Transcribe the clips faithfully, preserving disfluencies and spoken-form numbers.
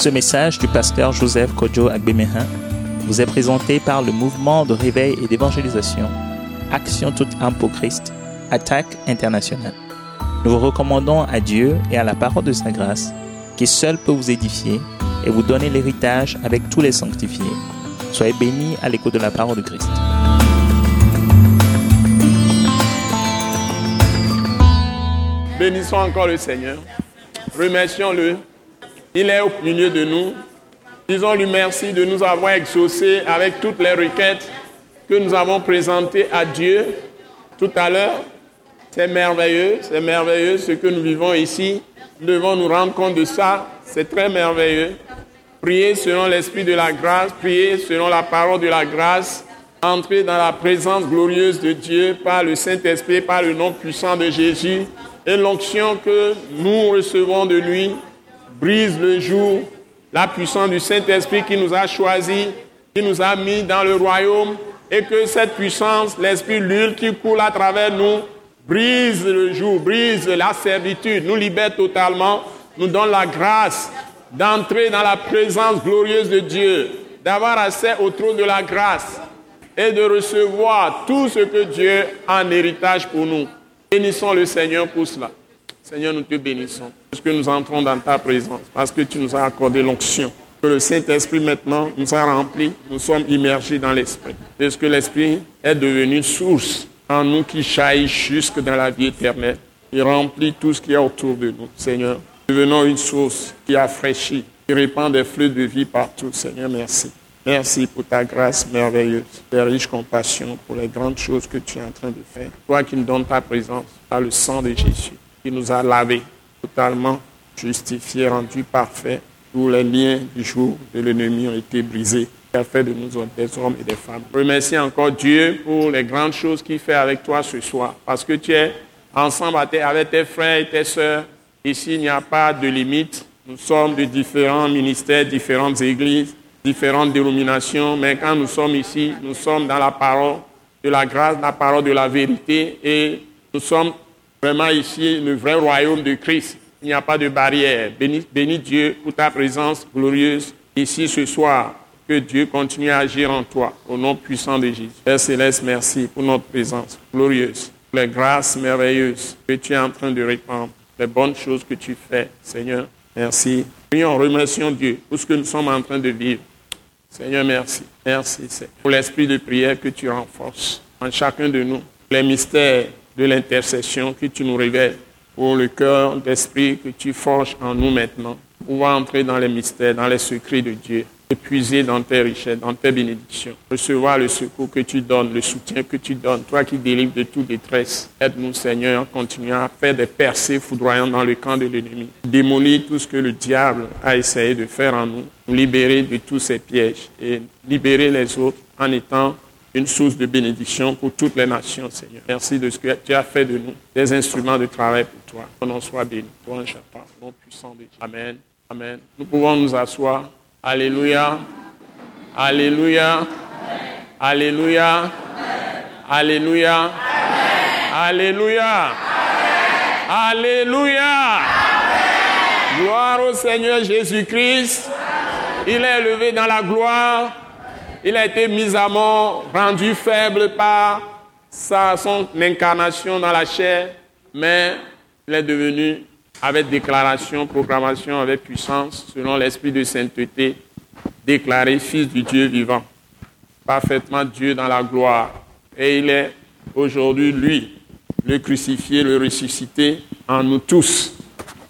Ce message du pasteur Joseph Kodjo Agbemehin vous est présenté par le mouvement de réveil et d'évangélisation Action toute âme pour Christ, A T A C International. Nous vous recommandons à Dieu et à la parole de sa grâce qui seule peut vous édifier et vous donner l'héritage avec tous les sanctifiés. Soyez bénis à l'écoute de la parole de Christ. Bénissons encore le Seigneur. Remercions-le. Il est au milieu de nous. Disons-lui merci de nous avoir exaucés avec toutes les requêtes que nous avons présentées à Dieu tout à l'heure. C'est merveilleux, c'est merveilleux ce que nous vivons ici. Nous devons nous rendre compte de ça. C'est très merveilleux. Priez selon l'esprit de la grâce, priez selon la parole de la grâce. Entrez dans la présence glorieuse de Dieu par le Saint-Esprit, par le nom puissant de Jésus. Et l'onction que nous recevons de lui brise le joug, la puissance du Saint-Esprit qui nous a choisis, qui nous a mis dans le royaume, et que cette puissance, l'Esprit, l'huile qui coule à travers nous, brise le joug, brise la servitude, nous libère totalement, nous donne la grâce d'entrer dans la présence glorieuse de Dieu, d'avoir accès au trône de la grâce et de recevoir tout ce que Dieu a en héritage pour nous. Bénissons le Seigneur pour cela. Seigneur, nous te bénissons parce que nous entrons dans ta présence, parce que tu nous as accordé l'onction. Que le Saint-Esprit maintenant nous a remplis, nous sommes immergés dans l'Esprit. Parce que l'Esprit est devenu source en nous qui jaillit jusque dans la vie éternelle. Il remplit tout ce qui est autour de nous, Seigneur. Devenons une source qui affraîchit, qui répand des fleuves de vie partout. Seigneur, merci. Merci pour ta grâce merveilleuse, tes riches compassions, pour les grandes choses que tu es en train de faire. Toi qui nous donnes ta présence, par le sang de Jésus, qui nous a lavés, totalement justifiés, rendus parfaits. Tous les liens du joug de l'ennemi ont été brisés. Tu as fait de nous des hommes et des femmes. Remercie encore Dieu pour les grandes choses qu'il fait avec toi ce soir. Parce que tu es ensemble avec tes frères et tes sœurs. Ici, il n'y a pas de limite. Nous sommes de différents ministères, différentes églises, différentes dénominations, mais quand nous sommes ici, nous sommes dans la parole de la grâce, la parole de la vérité, et nous sommes vraiment ici, le vrai royaume de Christ. Il n'y a pas de barrière. Bénis, bénis Dieu pour ta présence glorieuse ici ce soir. Que Dieu continue à agir en toi, au nom puissant de Jésus. Père Céleste, merci pour notre présence glorieuse, pour les grâces merveilleuses que tu es en train de répandre, les bonnes choses que tu fais, Seigneur. Merci. Prions, remercions Dieu pour ce que nous sommes en train de vivre. Seigneur, merci. Merci, Seigneur, pour l'esprit de prière que tu renforces en chacun de nous. Les mystères de l'intercession que tu nous révèles. Pour le cœur d'esprit que tu forges en nous maintenant. Pour pouvoir entrer dans les mystères, dans les secrets de Dieu. Puiser dans tes richesses, dans tes bénédictions. Recevoir le secours que tu donnes, le soutien que tu donnes. Toi qui délivres de toute détresse. Aide-nous, Seigneur, continuons à faire des percées foudroyantes dans le camp de l'ennemi. Démolis tout ce que le diable a essayé de faire en nous. Nous libérer de tous ces pièges et libérer les autres en étant une source de bénédiction pour toutes les nations, Seigneur. Merci de ce que tu as fait de nous, des instruments de travail pour toi. Qu'on en soit béni. Toi, un chapin, nom puissant de Dieu. Amen. Amen. Nous pouvons nous asseoir. Alléluia, alléluia, alléluia, alléluia, alléluia, alléluia. Gloire au Seigneur Jésus-Christ. Il est élevé dans la gloire. Il a été mis à mort, rendu faible par sa, son incarnation dans la chair. Mais il est devenu avec déclaration, proclamation, avec puissance, selon l'esprit de sainteté, déclaré fils du Dieu vivant, parfaitement Dieu dans la gloire. Et il est aujourd'hui, lui, le crucifié, le ressuscité en nous tous.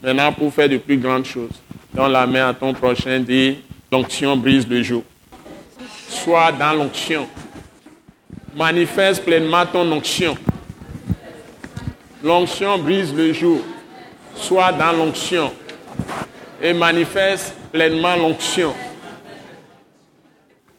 Maintenant, pour faire de plus grandes choses, donne la main à ton prochain, dis, l'onction brise le joug. Sois dans l'onction. Manifeste pleinement ton onction. L'onction brise le joug. Sois dans l'onction et manifeste pleinement l'onction.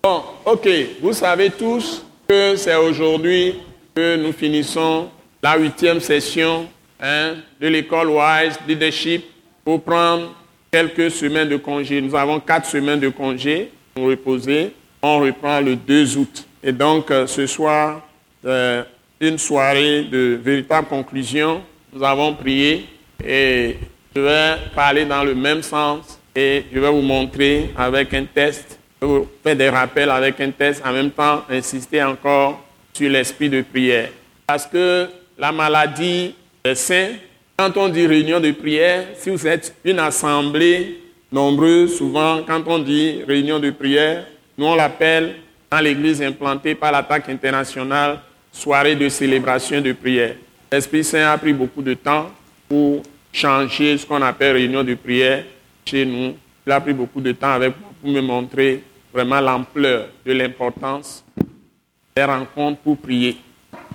Bon, ok, vous savez tous que c'est aujourd'hui que nous finissons la huitième session hein, de l'école Wise Leadership pour prendre quelques semaines de congé. Nous avons quatre semaines de congé pour reposer. On reprend le deux août. Et donc, euh, ce soir, euh, une soirée de véritable conclusion. Nous avons prié. Et je vais parler dans le même sens et je vais vous montrer avec un test, vous faire des rappels avec un test, en même temps insister encore sur l'esprit de prière. Parce que la maladie des saints, quand on dit réunion de prière, si vous êtes une assemblée nombreuse, souvent quand on dit réunion de prière, nous on l'appelle dans l'église implantée par l'A T A C International, soirée de célébration de prière. L'Esprit Saint a pris beaucoup de temps pour changer ce qu'on appelle réunion de prière chez nous. Il a pris beaucoup de temps avec moi pour me montrer vraiment l'ampleur de l'importance des rencontres pour prier.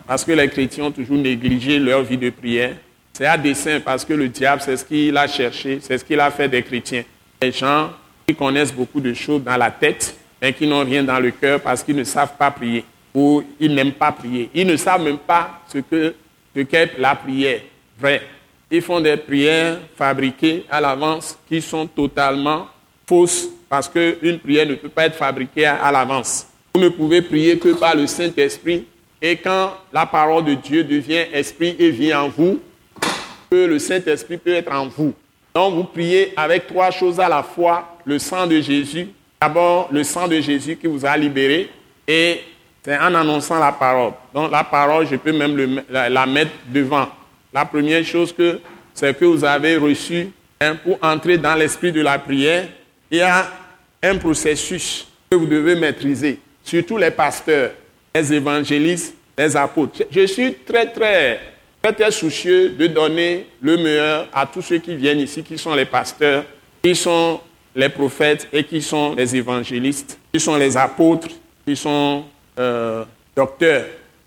Parce que les chrétiens ont toujours négligé leur vie de prière. C'est à dessein parce que le diable, c'est ce qu'il a cherché, c'est ce qu'il a fait des chrétiens. Des gens qui connaissent beaucoup de choses dans la tête, mais qui n'ont rien dans le cœur parce qu'ils ne savent pas prier ou ils n'aiment pas prier. Ils ne savent même pas ce que, ce qu'est la prière vraie. Ils font des prières fabriquées à l'avance qui sont totalement fausses parce qu'une prière ne peut pas être fabriquée à l'avance. Vous ne pouvez prier que par le Saint-Esprit et quand la parole de Dieu devient esprit et vit en vous, que le Saint-Esprit peut être en vous. Donc vous priez avec trois choses à la fois, le sang de Jésus, d'abord le sang de Jésus qui vous a libéré et c'est en annonçant la parole. Donc la parole, je peux même le, la, la mettre devant. La première chose, que, c'est que vous avez reçu hein, pour entrer dans l'esprit de la prière. Il y a un processus que vous devez maîtriser, surtout les pasteurs, les évangélistes, les apôtres. Je suis très, très, très, très soucieux de donner le meilleur à tous ceux qui viennent ici, qui sont les pasteurs, qui sont les prophètes et qui sont les évangélistes, qui sont les apôtres, qui sont euh, docteurs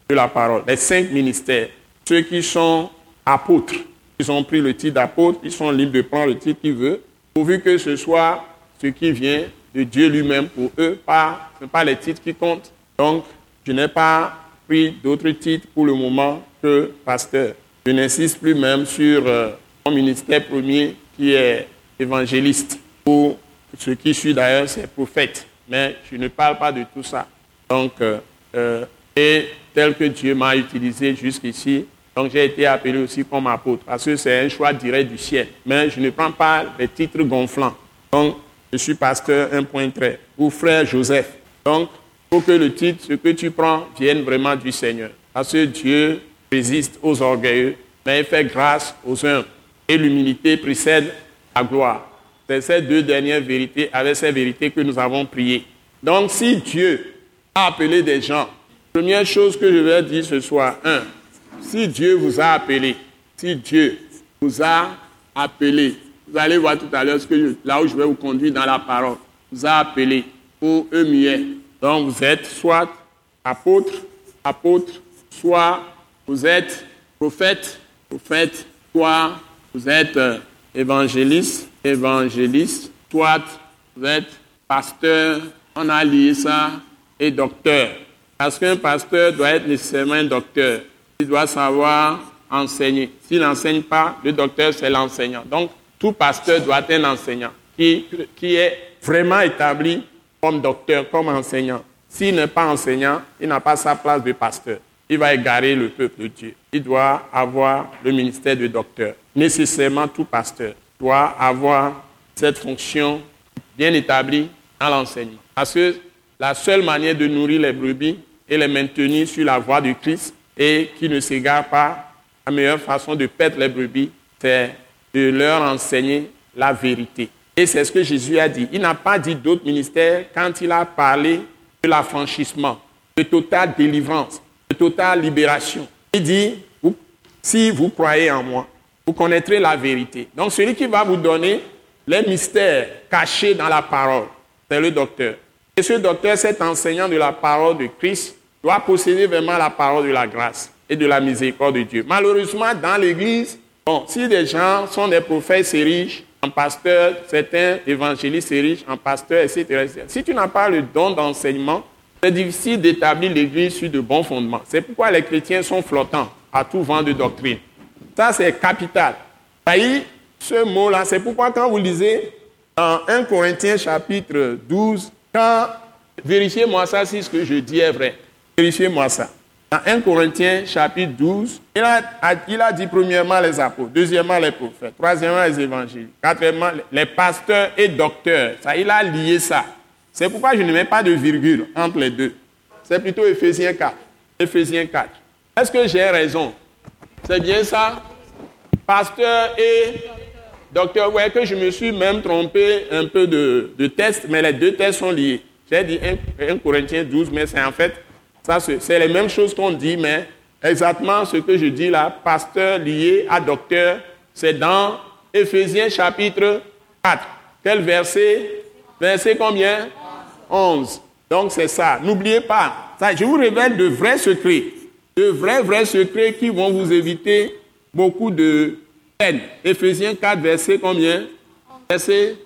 de la parole, les cinq ministères, ceux qui sont apôtres. Ils ont pris le titre d'apôtre, ils sont libres de prendre le titre qu'ils veulent, pourvu que ce soit ce qui vient de Dieu lui-même pour eux, pas, ce n'est pas les titres qui comptent. Donc, je n'ai pas pris d'autres titres pour le moment que pasteur. Je n'insiste plus même sur euh, mon ministère premier qui est évangéliste. Pour ce qui suit d'ailleurs, c'est prophète. Mais je ne parle pas de tout ça. Donc, euh, euh, et tel que Dieu m'a utilisé jusqu'ici, donc j'ai été appelé aussi comme apôtre, parce que c'est un choix direct du ciel. Mais je ne prends pas les titres gonflants. Donc, je suis pasteur, un point très, ou frère Joseph. Donc, il faut que le titre, ce que tu prends, vienne vraiment du Seigneur. Parce que Dieu résiste aux orgueilleux, mais il fait grâce aux humbles. Et l'humilité précède la gloire. C'est ces deux dernières vérités, avec ces vérités que nous avons priées. Donc, si Dieu a appelé des gens, première chose que je vais dire ce soir, un, si Dieu vous a appelé, si Dieu vous a appelé, vous allez voir tout à l'heure ce que je, là où je vais vous conduire dans la parole, vous a appelé pour eux muets. Donc vous êtes soit apôtre, apôtre, soit vous êtes prophète, prophète, soit vous êtes euh, évangéliste, évangéliste, soit vous êtes pasteur, on a lié ça, et docteur. Parce qu'un pasteur doit être nécessairement un docteur. Il doit savoir enseigner. S'il n'enseigne pas, le docteur, c'est l'enseignant. Donc, tout pasteur doit être un enseignant qui, qui est vraiment établi comme docteur, comme enseignant. S'il n'est pas enseignant, il n'a pas sa place de pasteur. Il va égarer le peuple de Dieu. Il doit avoir le ministère de docteur. Nécessairement, tout pasteur doit avoir cette fonction bien établie dans l'enseignement. Parce que la seule manière de nourrir les brebis et les maintenir sur la voie du Christ, et qui ne s'égare pas, la meilleure façon de perdre les brebis, c'est de leur enseigner la vérité. Et c'est ce que Jésus a dit. Il n'a pas dit d'autres ministères quand il a parlé de l'affranchissement, de totale délivrance, de totale libération. Il dit, si vous croyez en moi, vous connaîtrez la vérité. Donc celui qui va vous donner les mystères cachés dans la parole, c'est le docteur. Et ce docteur, cet enseignant de la parole de Christ, doit posséder vraiment la parole de la grâce et de la miséricorde de Dieu. Malheureusement, dans l'Église, bon, si des gens sont des prophètes, c'est riche en pasteurs, certains évangélistes, c'est riche en pasteurs, et cetera, et cetera. Si tu n'as pas le don d'enseignement, c'est difficile d'établir l'Église sur de bons fondements. C'est pourquoi les chrétiens sont flottants à tout vent de doctrine. Ça, c'est capital. D'ailleurs, ce mot-là, c'est pourquoi quand vous lisez dans Premier Corinthiens chapitre douze, quand, vérifiez-moi ça si ce que je dis est vrai. Vérifiez-moi ça. Dans premier Corinthiens, chapitre douze, il a, il a dit premièrement les apôtres, deuxièmement les prophètes, troisièmement les évangiles, quatrièmement les pasteurs et docteurs. Ça, il a lié ça. C'est pourquoi je ne mets pas de virgule entre les deux. C'est plutôt Ephésiens quatre. Ephésiens quatre. Est-ce que j'ai raison? C'est bien ça? Pasteur et docteur. Vous voyez que je me suis même trompé un peu de, de test, mais les deux tests sont liés. J'ai dit premier Corinthiens douze, mais c'est en fait... Ça, c'est les mêmes choses qu'on dit, mais exactement ce que je dis là, pasteur lié à docteur, c'est dans Éphésiens chapitre quatre. Quel verset? Verset combien? onze. Donc c'est ça. N'oubliez pas, ça, je vous révèle de vrais secrets, de vrais, vrais secrets qui vont vous éviter beaucoup de peine. Éphésiens quatre, verset combien? Verset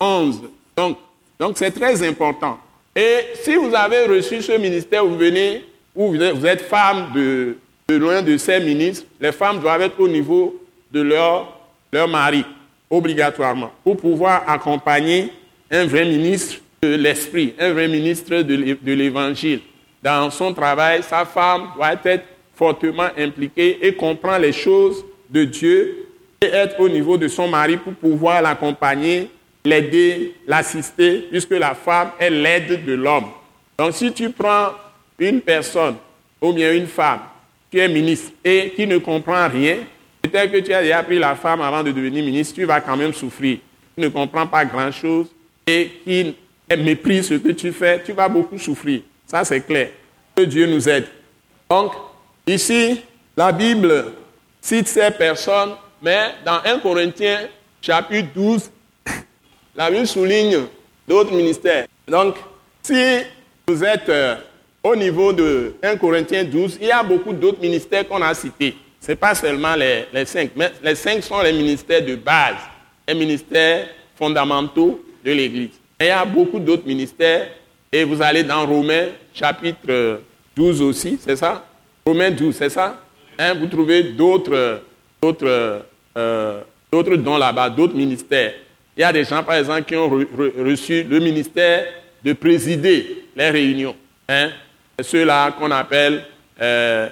onze. Donc, donc c'est très important. Et si vous avez reçu ce ministère, vous venez, ou vous êtes femme de, de loin de ces ministres, les femmes doivent être au niveau de leur, leur mari, obligatoirement, pour pouvoir accompagner un vrai ministre de l'esprit, un vrai ministre de, de l'évangile. Dans son travail, sa femme doit être fortement impliquée et comprendre les choses de Dieu et être au niveau de son mari pour pouvoir l'accompagner, l'aider, l'assister, puisque la femme est l'aide de l'homme. Donc, si tu prends une personne, ou bien une femme, tu es ministre, et qui ne comprend rien, peut-être que tu as déjà pris la femme avant de devenir ministre, tu vas quand même souffrir. Tu ne comprends pas grand-chose, et qui méprise ce que tu fais, tu vas beaucoup souffrir. Ça, c'est clair. Que Dieu nous aide. Donc, ici, la Bible cite ces personnes, mais dans premier Corinthiens, chapitre douze, la Bible souligne d'autres ministères. Donc, si vous êtes euh, au niveau de premier Corinthiens douze, il y a beaucoup d'autres ministères qu'on a cités. Ce n'est pas seulement les, les cinq, mais les cinq sont les ministères de base, les ministères fondamentaux de l'Église. Et il y a beaucoup d'autres ministères, et vous allez dans Romains chapitre douze aussi, c'est ça? Romains douze, c'est ça? Hein, vous trouvez d'autres, d'autres, euh, d'autres dons là-bas, d'autres ministères. Il y a des gens, par exemple, qui ont reçu le ministère de présider les réunions. Hein? Ceux-là qu'on appelle, euh,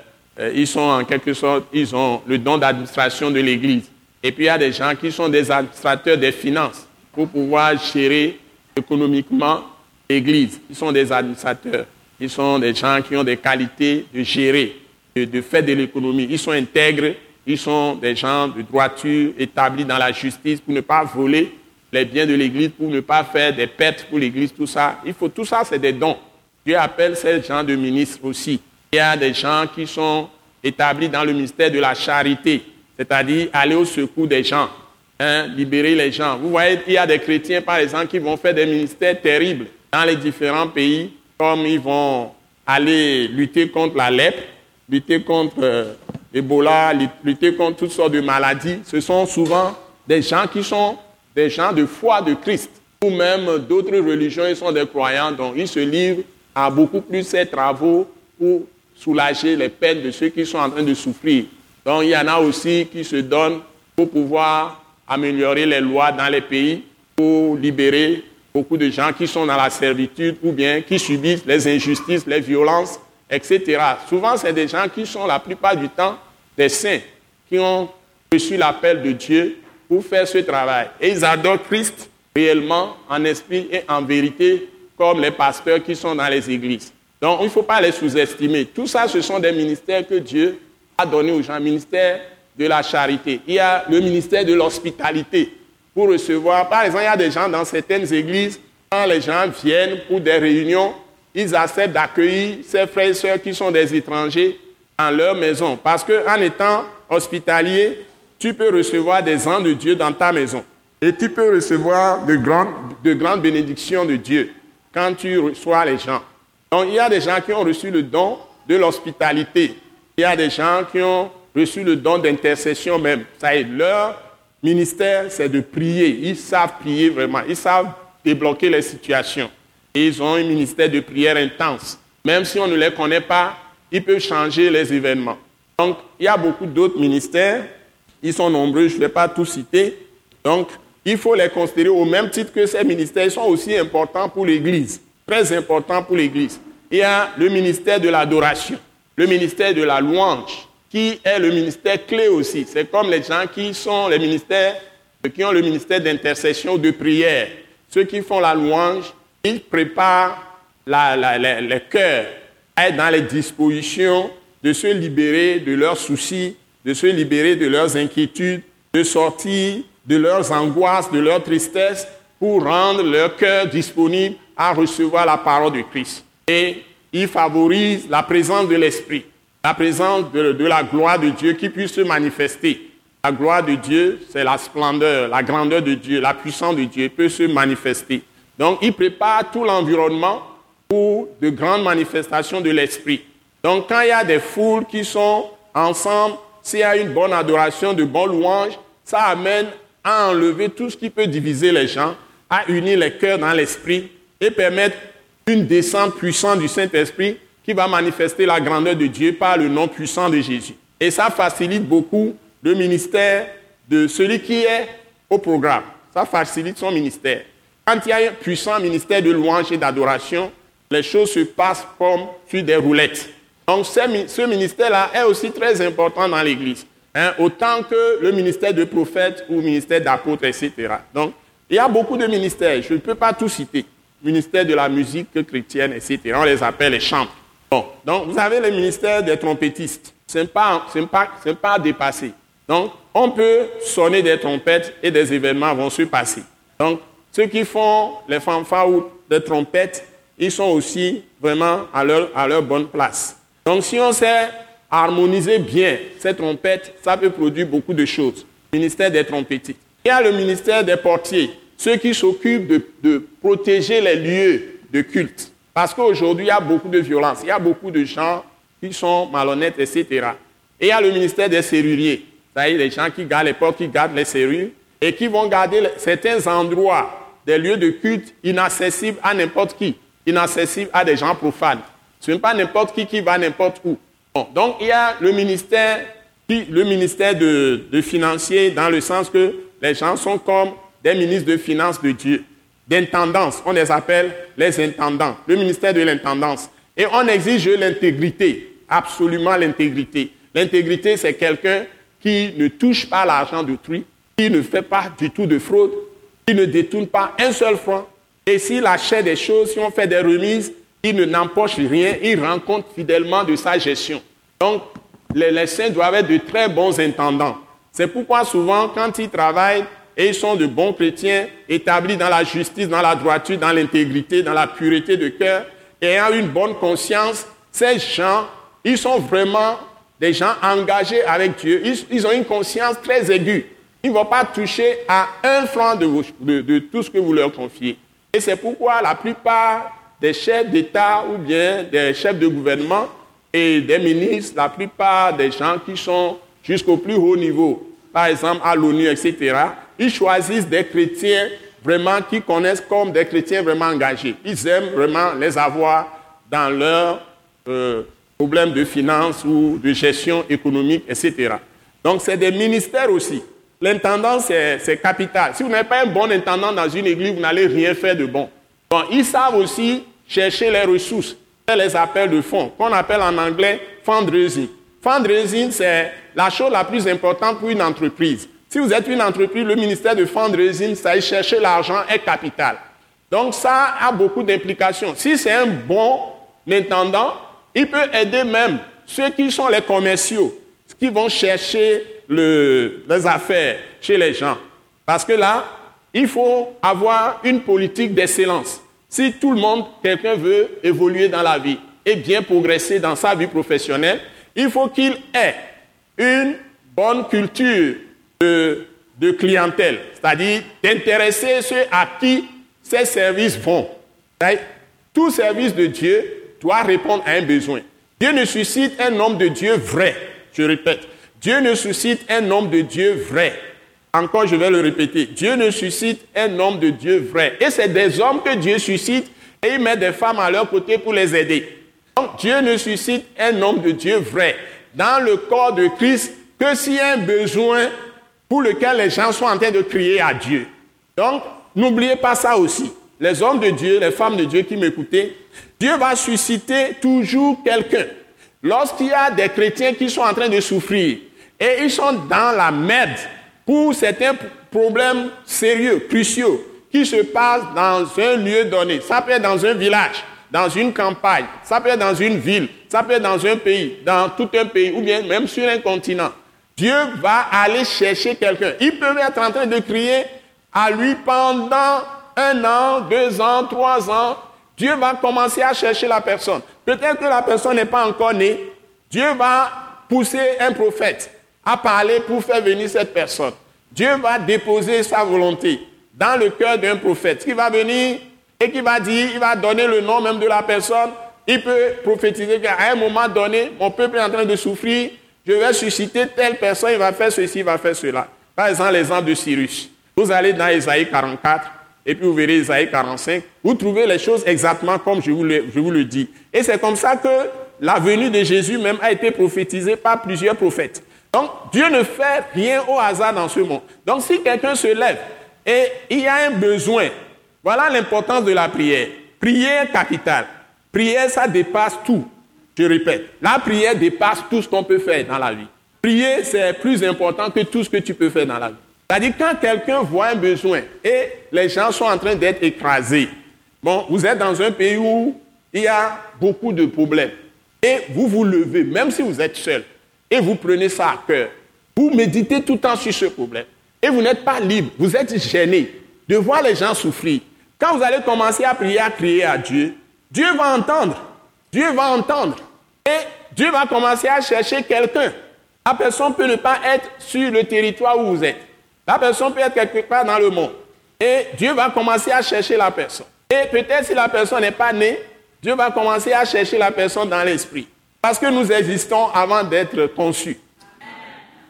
ils sont en quelque sorte, ils ont le don d'administration de l'Église. Et puis, il y a des gens qui sont des administrateurs des finances pour pouvoir gérer économiquement l'Église. Ils sont des administrateurs. Ils sont des gens qui ont des qualités de gérer, de, de faire de l'économie. Ils sont intègres. Ils sont des gens de droiture établis dans la justice pour ne pas voler les biens de l'Église, pour ne pas faire des pertes pour l'Église, tout ça. Il faut, tout ça, c'est des dons. Dieu appelle ces gens de ministres aussi. Il y a des gens qui sont établis dans le ministère de la charité, c'est-à-dire aller au secours des gens, hein, libérer les gens. Vous voyez, il y a des chrétiens, par exemple, qui vont faire des ministères terribles dans les différents pays, comme ils vont aller lutter contre la lèpre, lutter contre euh, l'Ebola, lutter contre toutes sortes de maladies. Ce sont souvent des gens qui sont des gens de foi de Christ, ou même d'autres religions, ils sont des croyants, donc ils se livrent à beaucoup plus ces travaux pour soulager les peines de ceux qui sont en train de souffrir. Donc il y en a aussi qui se donnent pour pouvoir améliorer les lois dans les pays, pour libérer beaucoup de gens qui sont dans la servitude, ou bien qui subissent les injustices, les violences, et cetera. Souvent, c'est des gens qui sont la plupart du temps des saints, qui ont reçu l'appel de Dieu pour faire ce travail. Et ils adorent Christ réellement, en esprit et en vérité, comme les pasteurs qui sont dans les églises. Donc, il ne faut pas les sous-estimer. Tout ça, ce sont des ministères que Dieu a donnés aux gens. Ministère de la charité. Il y a le ministère de l'hospitalité pour recevoir. Par exemple, il y a des gens dans certaines églises, quand les gens viennent pour des réunions, ils acceptent d'accueillir ces frères et sœurs qui sont des étrangers dans leur maison. Parce qu'en étant hospitalier, tu peux recevoir des gens de Dieu dans ta maison. Et tu peux recevoir de grandes, de grandes bénédictions de Dieu quand tu reçois les gens. Donc, il y a des gens qui ont reçu le don de l'hospitalité. Il y a des gens qui ont reçu le don d'intercession même. Ça est, leur ministère, c'est de prier. Ils savent prier vraiment. Ils savent débloquer les situations. Et ils ont un ministère de prière intense. Même si on ne les connaît pas, ils peuvent changer les événements. Donc, il y a beaucoup d'autres ministères. Ils sont nombreux, je ne vais pas tout citer. Donc, il faut les considérer au même titre que ces ministères. Ils sont aussi importants pour l'Église, très importants pour l'Église. Il y a le ministère de l'adoration. le ministère de la louange, qui est le ministère clé aussi. C'est comme les gens qui sont les ministères, qui ont le ministère d'intercession, de prière. Ceux qui font la louange, ils préparent la, la, la, les cœurs à être dans les dispositions de se libérer de leurs soucis, de se libérer de leurs inquiétudes, de sortir de leurs angoisses, de leurs tristesses, pour rendre leur cœur disponible à recevoir la parole de Christ. Et il favorise la présence de l'Esprit, la présence de, de la gloire de Dieu qui puisse se manifester. La gloire de Dieu, c'est la splendeur, la grandeur de Dieu, la puissance de Dieu peut se manifester. Donc, il prépare tout l'environnement pour de grandes manifestations de l'Esprit. Donc, quand il y a des foules qui sont ensemble, s'il y a une bonne adoration, de bonnes louanges, ça amène à enlever tout ce qui peut diviser les gens, à unir les cœurs dans l'Esprit et permettre une descente puissante du Saint-Esprit qui va manifester la grandeur de Dieu par le nom puissant de Jésus. Et ça facilite beaucoup le ministère de celui qui est au programme. Ça facilite son ministère. Quand il y a un puissant ministère de louange et d'adoration, les choses se passent comme sur des roulettes. Donc ce ministère-là est aussi très important dans l'Église, hein, autant que le ministère de prophète ou ministère d'apôtre, et cetera. Donc il y a beaucoup de ministères, je ne peux pas tout citer. Ministère de la musique chrétienne, et cetera. On les appelle les chantres. Bon, donc vous avez le ministère des trompettistes. Ce n'est pas, c'est pas, c'est pas dépassé. Donc, on peut sonner des trompettes et des événements vont se passer. Donc, ceux qui font les fanfares ou des trompettes, ils sont aussi vraiment à leur, à leur bonne place. Donc, si on sait harmoniser bien ces trompettes, ça peut produire beaucoup de choses. Ministère des trompettistes. Il y a le ministère des portiers, ceux qui s'occupent de, de protéger les lieux de culte. Parce qu'aujourd'hui, il y a beaucoup de violence, il y a beaucoup de gens qui sont malhonnêtes, et cetera. Et il y a le ministère des serruriers. C'est-à-dire les gens qui gardent les portes, qui gardent les serrures et qui vont garder certains endroits, des lieux de culte inaccessibles à n'importe qui, inaccessibles à des gens profanes. Ce n'est pas n'importe qui qui va n'importe où. Bon, donc il y a le ministère, qui, le ministère de, de financier dans le sens que les gens sont comme des ministres de finances de Dieu, d'intendance, on les appelle les intendants, le ministère de l'intendance. Et on exige l'intégrité, absolument l'intégrité. L'intégrité, c'est quelqu'un qui ne touche pas l'argent d'autrui, qui ne fait pas du tout de fraude, qui ne détourne pas un seul franc. Et s'il achète des choses, si on fait des remises, il ne n'empoche rien, il rend compte fidèlement de sa gestion. Donc, les, les saints doivent être de très bons intendants. C'est pourquoi souvent, quand ils travaillent et ils sont de bons chrétiens, établis dans la justice, dans la droiture, dans l'intégrité, dans la pureté de cœur, et ayant une bonne conscience, ces gens, ils sont vraiment des gens engagés avec Dieu, ils, ils ont une conscience très aiguë. Ils ne vont pas toucher à un franc de, vos, de, de tout ce que vous leur confiez. Et c'est pourquoi la plupart des chefs d'État ou bien des chefs de gouvernement et des ministres, la plupart des gens qui sont jusqu'au plus haut niveau, par exemple à l'ONU, et cetera, ils choisissent des chrétiens vraiment qu'ils connaissent comme des chrétiens vraiment engagés. Ils aiment vraiment les avoir dans leur... Euh, problèmes de finances ou de gestion économique, et cetera. Donc, c'est des ministères aussi. L'intendant, c'est, c'est capital. Si vous n'avez pas un bon intendant dans une église, vous n'allez rien faire de bon. Donc, ils savent aussi chercher les ressources, les appels de fonds, qu'on appelle en anglais fundraising. Fundraising, c'est la chose la plus importante pour une entreprise. Si vous êtes une entreprise, le ministère de fundraising, ça, chercher l'argent est capital. Donc, ça a beaucoup d'implications. Si c'est un bon intendant, il peut aider même ceux qui sont les commerciaux, qui vont chercher le, les affaires chez les gens. Parce que là, il faut avoir une politique d'excellence. Si tout le monde, quelqu'un veut évoluer dans la vie et bien progresser dans sa vie professionnelle, il faut qu'il ait une bonne culture de, de clientèle, c'est-à-dire d'intéresser ceux à qui ces services vont. C'est-à-dire, tout service de Dieu doit répondre à un besoin. Dieu ne suscite un homme de Dieu vrai. Je répète, Dieu ne suscite un homme de Dieu vrai. Encore, je vais le répéter. Dieu ne suscite un homme de Dieu vrai. Et c'est des hommes que Dieu suscite et il met des femmes à leur côté pour les aider. Donc, Dieu ne suscite un homme de Dieu vrai dans le corps de Christ que s'il y a un besoin pour lequel les gens sont en train de crier à Dieu. Donc, n'oubliez pas ça aussi. Les hommes de Dieu, les femmes de Dieu qui m'écoutaient, Dieu va susciter toujours quelqu'un. Lorsqu'il y a des chrétiens qui sont en train de souffrir et ils sont dans la merde pour certains problèmes sérieux, cruciaux, qui se passent dans un lieu donné. Ça peut être dans un village, dans une campagne, ça peut être dans une ville, ça peut être dans un pays, dans tout un pays, ou bien même sur un continent. Dieu va aller chercher quelqu'un. Il peut être en train de crier à lui pendant un an, deux ans, trois ans. Dieu va commencer à chercher la personne. Peut-être que la personne n'est pas encore née. Dieu va pousser un prophète à parler pour faire venir cette personne. Dieu va déposer sa volonté dans le cœur d'un prophète qui va venir et qui va dire, il va donner le nom même de la personne. Il peut prophétiser qu'à un moment donné, mon peuple est en train de souffrir. Je vais susciter telle personne, il va faire ceci, il va faire cela. Par exemple, l'exemple de Cyrus. Vous allez dans Esaïe quarante-quatre et puis vous verrez Esaïe quarante-cinq. Vous trouvez les choses exactement comme je vous le, je vous le dis. Et c'est comme ça que la venue de Jésus même a été prophétisée par plusieurs prophètes. Donc, Dieu ne fait rien au hasard dans ce monde. Donc, si quelqu'un se lève et il y a un besoin, voilà l'importance de la prière. Prière capitale. Prière, ça dépasse tout. Je répète, la prière dépasse tout ce qu'on peut faire dans la vie. Prier, c'est plus important que tout ce que tu peux faire dans la vie. C'est-à-dire, quand quelqu'un voit un besoin et les gens sont en train d'être écrasés, bon, vous êtes dans un pays où il y a beaucoup de problèmes et vous vous levez, même si vous êtes seul, et vous prenez ça à cœur. Vous méditez tout le temps sur ce problème et vous n'êtes pas libre, vous êtes gêné de voir les gens souffrir. Quand vous allez commencer à prier, à crier à Dieu, Dieu va entendre. Dieu va entendre et Dieu va commencer à chercher quelqu'un. La personne peut ne pas être sur le territoire où vous êtes. La personne peut être quelque part dans le monde. Et Dieu va commencer à chercher la personne. Et peut-être si la personne n'est pas née, Dieu va commencer à chercher la personne dans l'esprit. Parce que nous existons avant d'être conçus.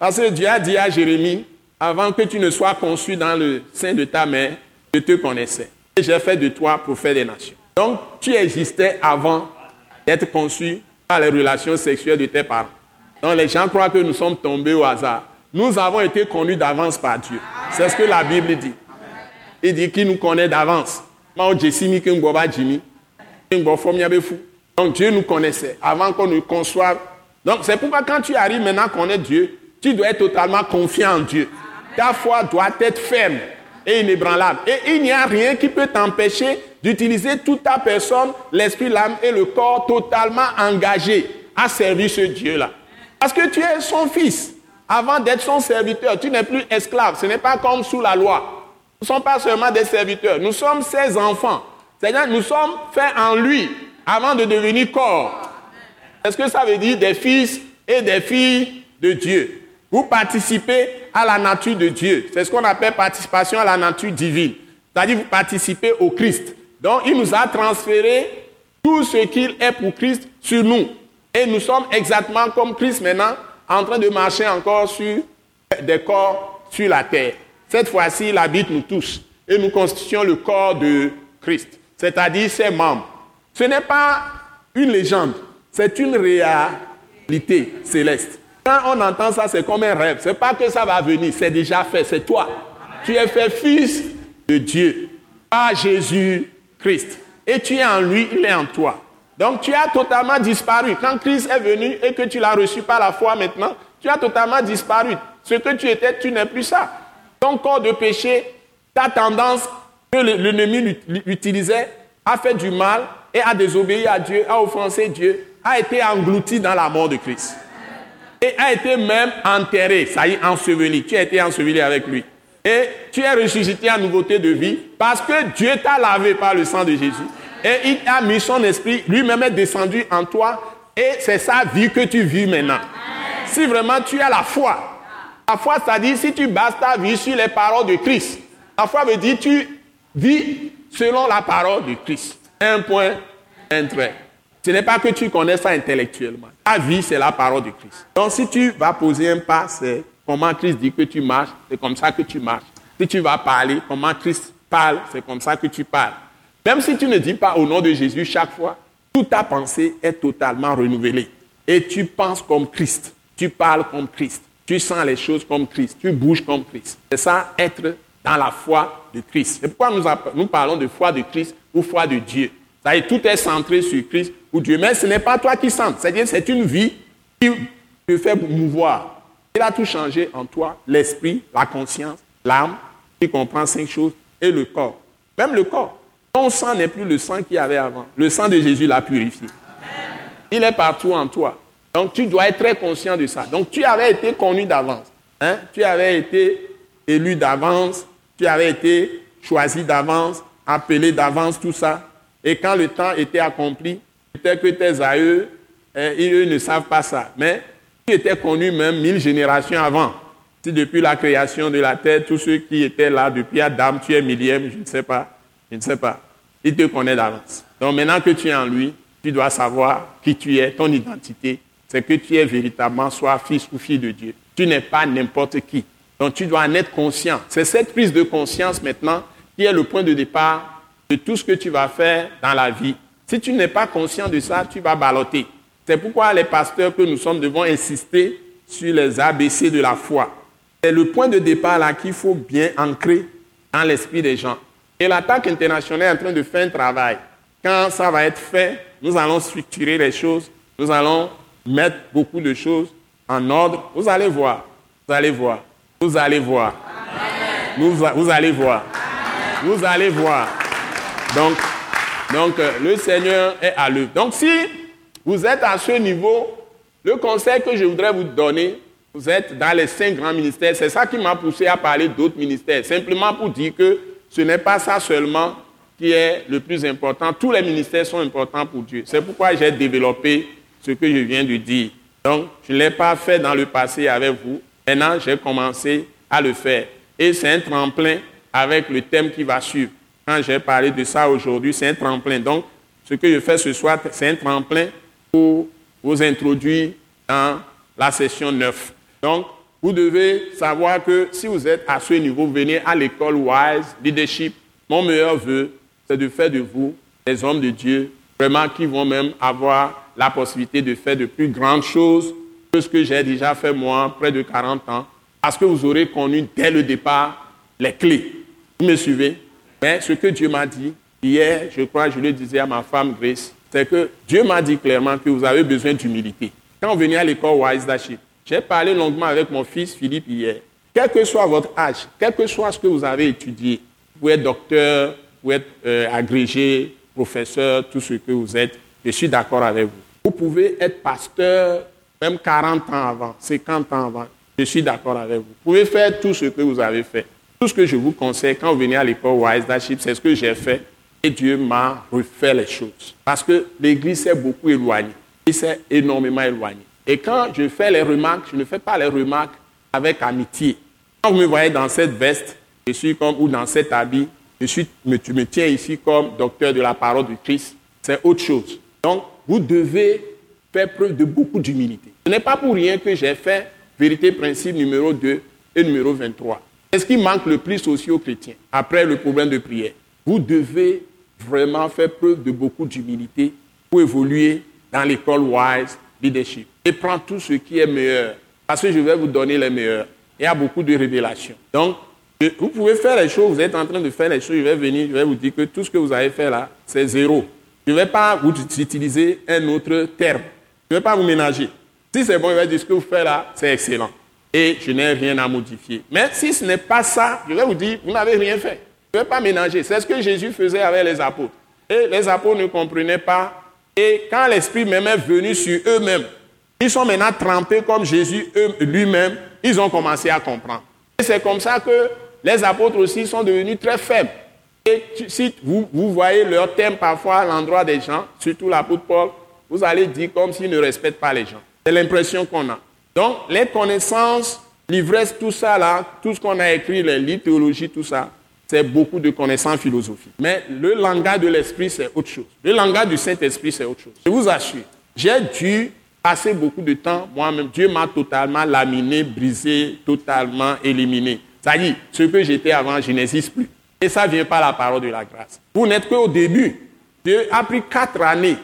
Parce que Dieu a dit à Jérémie, avant que tu ne sois conçu dans le sein de ta mère, je te connaissais. Et j'ai fait de toi prophète des nations. Donc, tu existais avant d'être conçu par les relations sexuelles de tes parents. Donc les gens croient que nous sommes tombés au hasard. Nous avons été connus d'avance par Dieu. C'est ce que la Bible dit. Il dit qu'il nous connaît d'avance. Donc Dieu nous connaissait avant qu'on nous conçoive. Donc c'est pourquoi quand tu arrives maintenant à connaître Dieu, tu dois être totalement confiant en Dieu. Ta foi doit être ferme et inébranlable. Et il n'y a rien qui peut t'empêcher d'utiliser toute ta personne, l'esprit, l'âme et le corps totalement engagés à servir ce Dieu-là. Parce que tu es son fils. Avant d'être son serviteur, tu n'es plus esclave. Ce n'est pas comme sous la loi. Nous ne sommes pas seulement des serviteurs. Nous sommes ses enfants. C'est-à-dire nous sommes faits en lui avant de devenir corps. Est-ce que ça veut dire des fils et des filles de Dieu? Vous participez à la nature de Dieu. C'est ce qu'on appelle participation à la nature divine. C'est-à-dire vous participez au Christ. Donc, il nous a transféré tout ce qu'il est pour Christ sur nous. Et nous sommes exactement comme Christ maintenant, en train de marcher encore sur des corps sur la terre. Cette fois-ci, il habite nous tous. Et nous constituons le corps de Christ, c'est-à-dire ses membres. Ce n'est pas une légende, c'est une réalité céleste. Quand on entend ça, c'est comme un rêve. Ce n'est pas que ça va venir, c'est déjà fait, c'est toi. Tu es fait fils de Dieu, par Jésus Christ. Et tu es en lui, il est en toi. Donc tu as totalement disparu. Quand Christ est venu et que tu l'as reçu par la foi maintenant, tu as totalement disparu. Ce que tu étais, tu n'es plus ça. Ton corps de péché, ta tendance que l'ennemi utilisait à faire du mal et à désobéir à Dieu, à offenser Dieu, a été englouti dans la mort de Christ. Et a été même enterré, ça y est, enseveli. Tu as été enseveli avec lui. Et tu es ressuscité en nouveauté de vie parce que Dieu t'a lavé par le sang de Jésus. Et il a mis son esprit, lui-même est descendu en toi. Et c'est sa vie que tu vis maintenant. Si vraiment tu as la foi. La foi, c'est-à-dire si tu bases ta vie sur les paroles de Christ. La foi veut dire tu vis selon la parole de Christ. Un point, un trait. Ce n'est pas que tu connais ça intellectuellement. Ta vie, c'est la parole de Christ. Donc si tu vas poser un pas, c'est comment Christ dit que tu marches, c'est comme ça que tu marches. Si tu vas parler, comment Christ parle, c'est comme ça que tu parles. Même si tu ne dis pas au nom de Jésus chaque fois, toute ta pensée est totalement renouvelée. Et tu penses comme Christ, tu parles comme Christ, tu sens les choses comme Christ, tu bouges comme Christ. C'est ça, être dans la foi de Christ. C'est pourquoi nous, nous parlons de foi de Christ ou foi de Dieu. Ça veut dire, tout est centré sur Christ, ou Dieu. Mais ce n'est pas toi qui sens. C'est-à-dire c'est une vie qui te fait mouvoir. Il a tout changé en toi, l'esprit, la conscience, l'âme, qui comprend cinq choses, et le corps. Même le corps. Ton sang n'est plus le sang qu'il y avait avant. Le sang de Jésus l'a purifié. Amen. Il est partout en toi. Donc tu dois être très conscient de ça. Donc tu avais été connu d'avance. Hein? Tu avais été élu d'avance. Tu avais été choisi d'avance, appelé d'avance, tout ça. Et quand le temps était accompli, peut-être que tes aïeux, eh, ils eux ne savent pas ça. Mais tu étais connu même mille générations avant. Si depuis la création de la terre, tous ceux qui étaient là, depuis Adam, tu es millième, je ne sais pas, je ne sais pas. Il te connaît d'avance. Donc maintenant que tu es en lui, tu dois savoir qui tu es, ton identité. C'est que tu es véritablement soit fils ou fille de Dieu. Tu n'es pas n'importe qui. Donc tu dois en être conscient. C'est cette prise de conscience maintenant qui est le point de départ de tout ce que tu vas faire dans la vie. Si tu n'es pas conscient de ça, tu vas balloter. C'est pourquoi les pasteurs que nous sommes devons insister sur les A B C de la foi. C'est le point de départ là qu'il faut bien ancrer dans l'esprit des gens. Et l'A T A C International est en train de faire un travail. Quand ça va être fait, nous allons structurer les choses, nous allons mettre beaucoup de choses en ordre. Vous allez voir, vous allez voir, vous allez voir, vous, vous allez voir, vous allez voir. Donc, donc le Seigneur est à l'œuvre. Donc si vous êtes à ce niveau, le conseil que je voudrais vous donner, vous êtes dans les cinq grands ministères. C'est ça qui m'a poussé à parler d'autres ministères. Simplement pour dire que ce n'est pas ça seulement qui est le plus important. Tous les ministères sont importants pour Dieu. C'est pourquoi j'ai développé ce que je viens de dire. Donc, je ne l'ai pas fait dans le passé avec vous. Maintenant, j'ai commencé à le faire. Et c'est un tremplin avec le thème qui va suivre. Quand j'ai parlé de ça aujourd'hui, c'est un tremplin. Donc, ce que je fais ce soir, c'est un tremplin pour vous introduire dans la session neuf. Donc, vous devez savoir que si vous êtes à ce niveau, venez à l'école Wise Leadership. Mon meilleur vœu, c'est de faire de vous des hommes de Dieu, vraiment qui vont même avoir la possibilité de faire de plus grandes choses que ce que j'ai déjà fait moi, près de quarante ans, parce que vous aurez connu dès le départ les clés. Vous me suivez? Mais ce que Dieu m'a dit, hier, je crois, je le disais à ma femme Grace, c'est que Dieu m'a dit clairement que vous avez besoin d'humilité. Quand on venait à l'école Wise Leadership, j'ai parlé longuement avec mon fils Philippe hier. Quel que soit votre âge, quel que soit ce que vous avez étudié, vous pouvez être docteur, vous pouvez être euh, agrégé, professeur, tout ce que vous êtes, je suis d'accord avec vous. Vous pouvez être pasteur même quarante ans avant, cinquante ans avant, je suis d'accord avec vous. Vous pouvez faire tout ce que vous avez fait. Tout ce que je vous conseille quand vous venez à l'école Wise Leadership, c'est ce que j'ai fait et Dieu m'a refait les choses. Parce que l'Église s'est beaucoup éloignée. Il s'est énormément éloigné. Et quand je fais les remarques, je ne fais pas les remarques avec amitié. Quand vous me voyez dans cette veste, je suis comme, ou dans cet habit, je suis, me, tu me tiens ici comme docteur de la parole de Christ, c'est autre chose. Donc, vous devez faire preuve de beaucoup d'humilité. Ce n'est pas pour rien que j'ai fait vérité principe numéro deux et numéro vingt-trois. C'est ce qui manque le plus aussi aux chrétiens, après le problème de prière. Vous devez vraiment faire preuve de beaucoup d'humilité pour évoluer dans l'école Wise Leadership. Et prends tout ce qui est meilleur, parce que je vais vous donner les meilleurs. Il y a beaucoup de révélations. Donc, je, vous pouvez faire les choses, vous êtes en train de faire les choses, je vais venir, je vais vous dire que tout ce que vous avez fait là, c'est zéro. Je ne vais pas vous utiliser un autre terme. Je ne vais pas vous ménager. Si c'est bon, je vais dire ce que vous faites là, c'est excellent. Et je n'ai rien à modifier. Mais si ce n'est pas ça, je vais vous dire, vous n'avez rien fait. Je ne vais pas ménager. C'est ce que Jésus faisait avec les apôtres. Et les apôtres ne comprenaient pas. Et quand l'Esprit même est venu sur eux-mêmes, ils sont maintenant trempés comme Jésus lui-même, ils ont commencé à comprendre. Et c'est comme ça que les apôtres aussi sont devenus très faibles. Et si vous, vous voyez leur thème parfois à l'endroit des gens, surtout l'apôtre Paul, vous allez dire comme s'ils ne respectent pas les gens. C'est l'impression qu'on a. Donc les connaissances, l'ivresse, tout ça là, tout ce qu'on a écrit, les livres, théologie, tout ça, c'est beaucoup de connaissances philosophiques. Mais le langage de l'esprit, c'est autre chose. Le langage du Saint-Esprit, c'est autre chose. Je vous assure, j'ai dû passer beaucoup de temps moi-même. Dieu m'a totalement laminé, brisé, totalement éliminé. C'est-à-dire, ce que j'étais avant, je n'existe plus. Et ça ne vient pas la parole de la grâce. Vous n'êtes qu'au début. Dieu a pris quatre années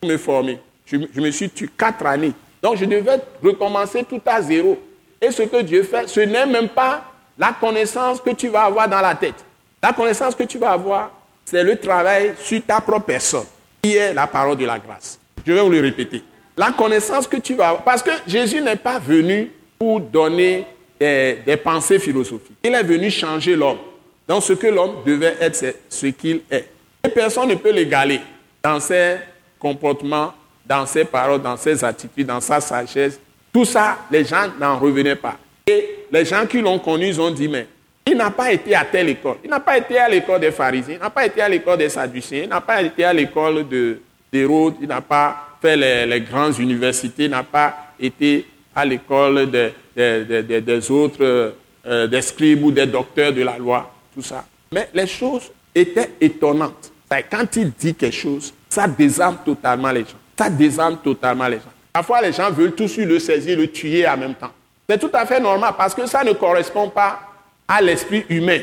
pour me former. Je, je me suis tué quatre années. Donc, je devais recommencer tout à zéro. Et ce que Dieu fait, ce n'est même pas la connaissance que tu vas avoir dans la tête. La connaissance que tu vas avoir, c'est le travail sur ta propre personne, qui est la parole de la grâce. Je vais vous le répéter. La connaissance que tu vas avoir. Parce que Jésus n'est pas venu pour donner des, des pensées philosophiques. Il est venu changer l'homme dans ce que l'homme devait être, c'est ce qu'il est. Et personne ne peut l'égaler dans ses comportements, dans ses paroles, dans ses attitudes, dans sa sagesse. Tout ça, les gens n'en revenaient pas. Et les gens qui l'ont connu, ils ont dit, mais il n'a pas été à telle école. Il n'a pas été à l'école des pharisiens, il n'a pas été à l'école des sadducéens, il n'a pas été à l'école de, d'Hérode, il n'a pas fait les, les grandes universités, il n'a pas été à l'école de, de, de, de, des autres, euh, des scribes ou des docteurs de la loi, tout ça. Mais les choses étaient étonnantes. Quand il dit quelque chose, ça désarme totalement les gens. Ça désarme totalement les gens. Parfois, les gens veulent tous le saisir, le tuer en même temps. C'est tout à fait normal parce que ça ne correspond pas à l'esprit humain,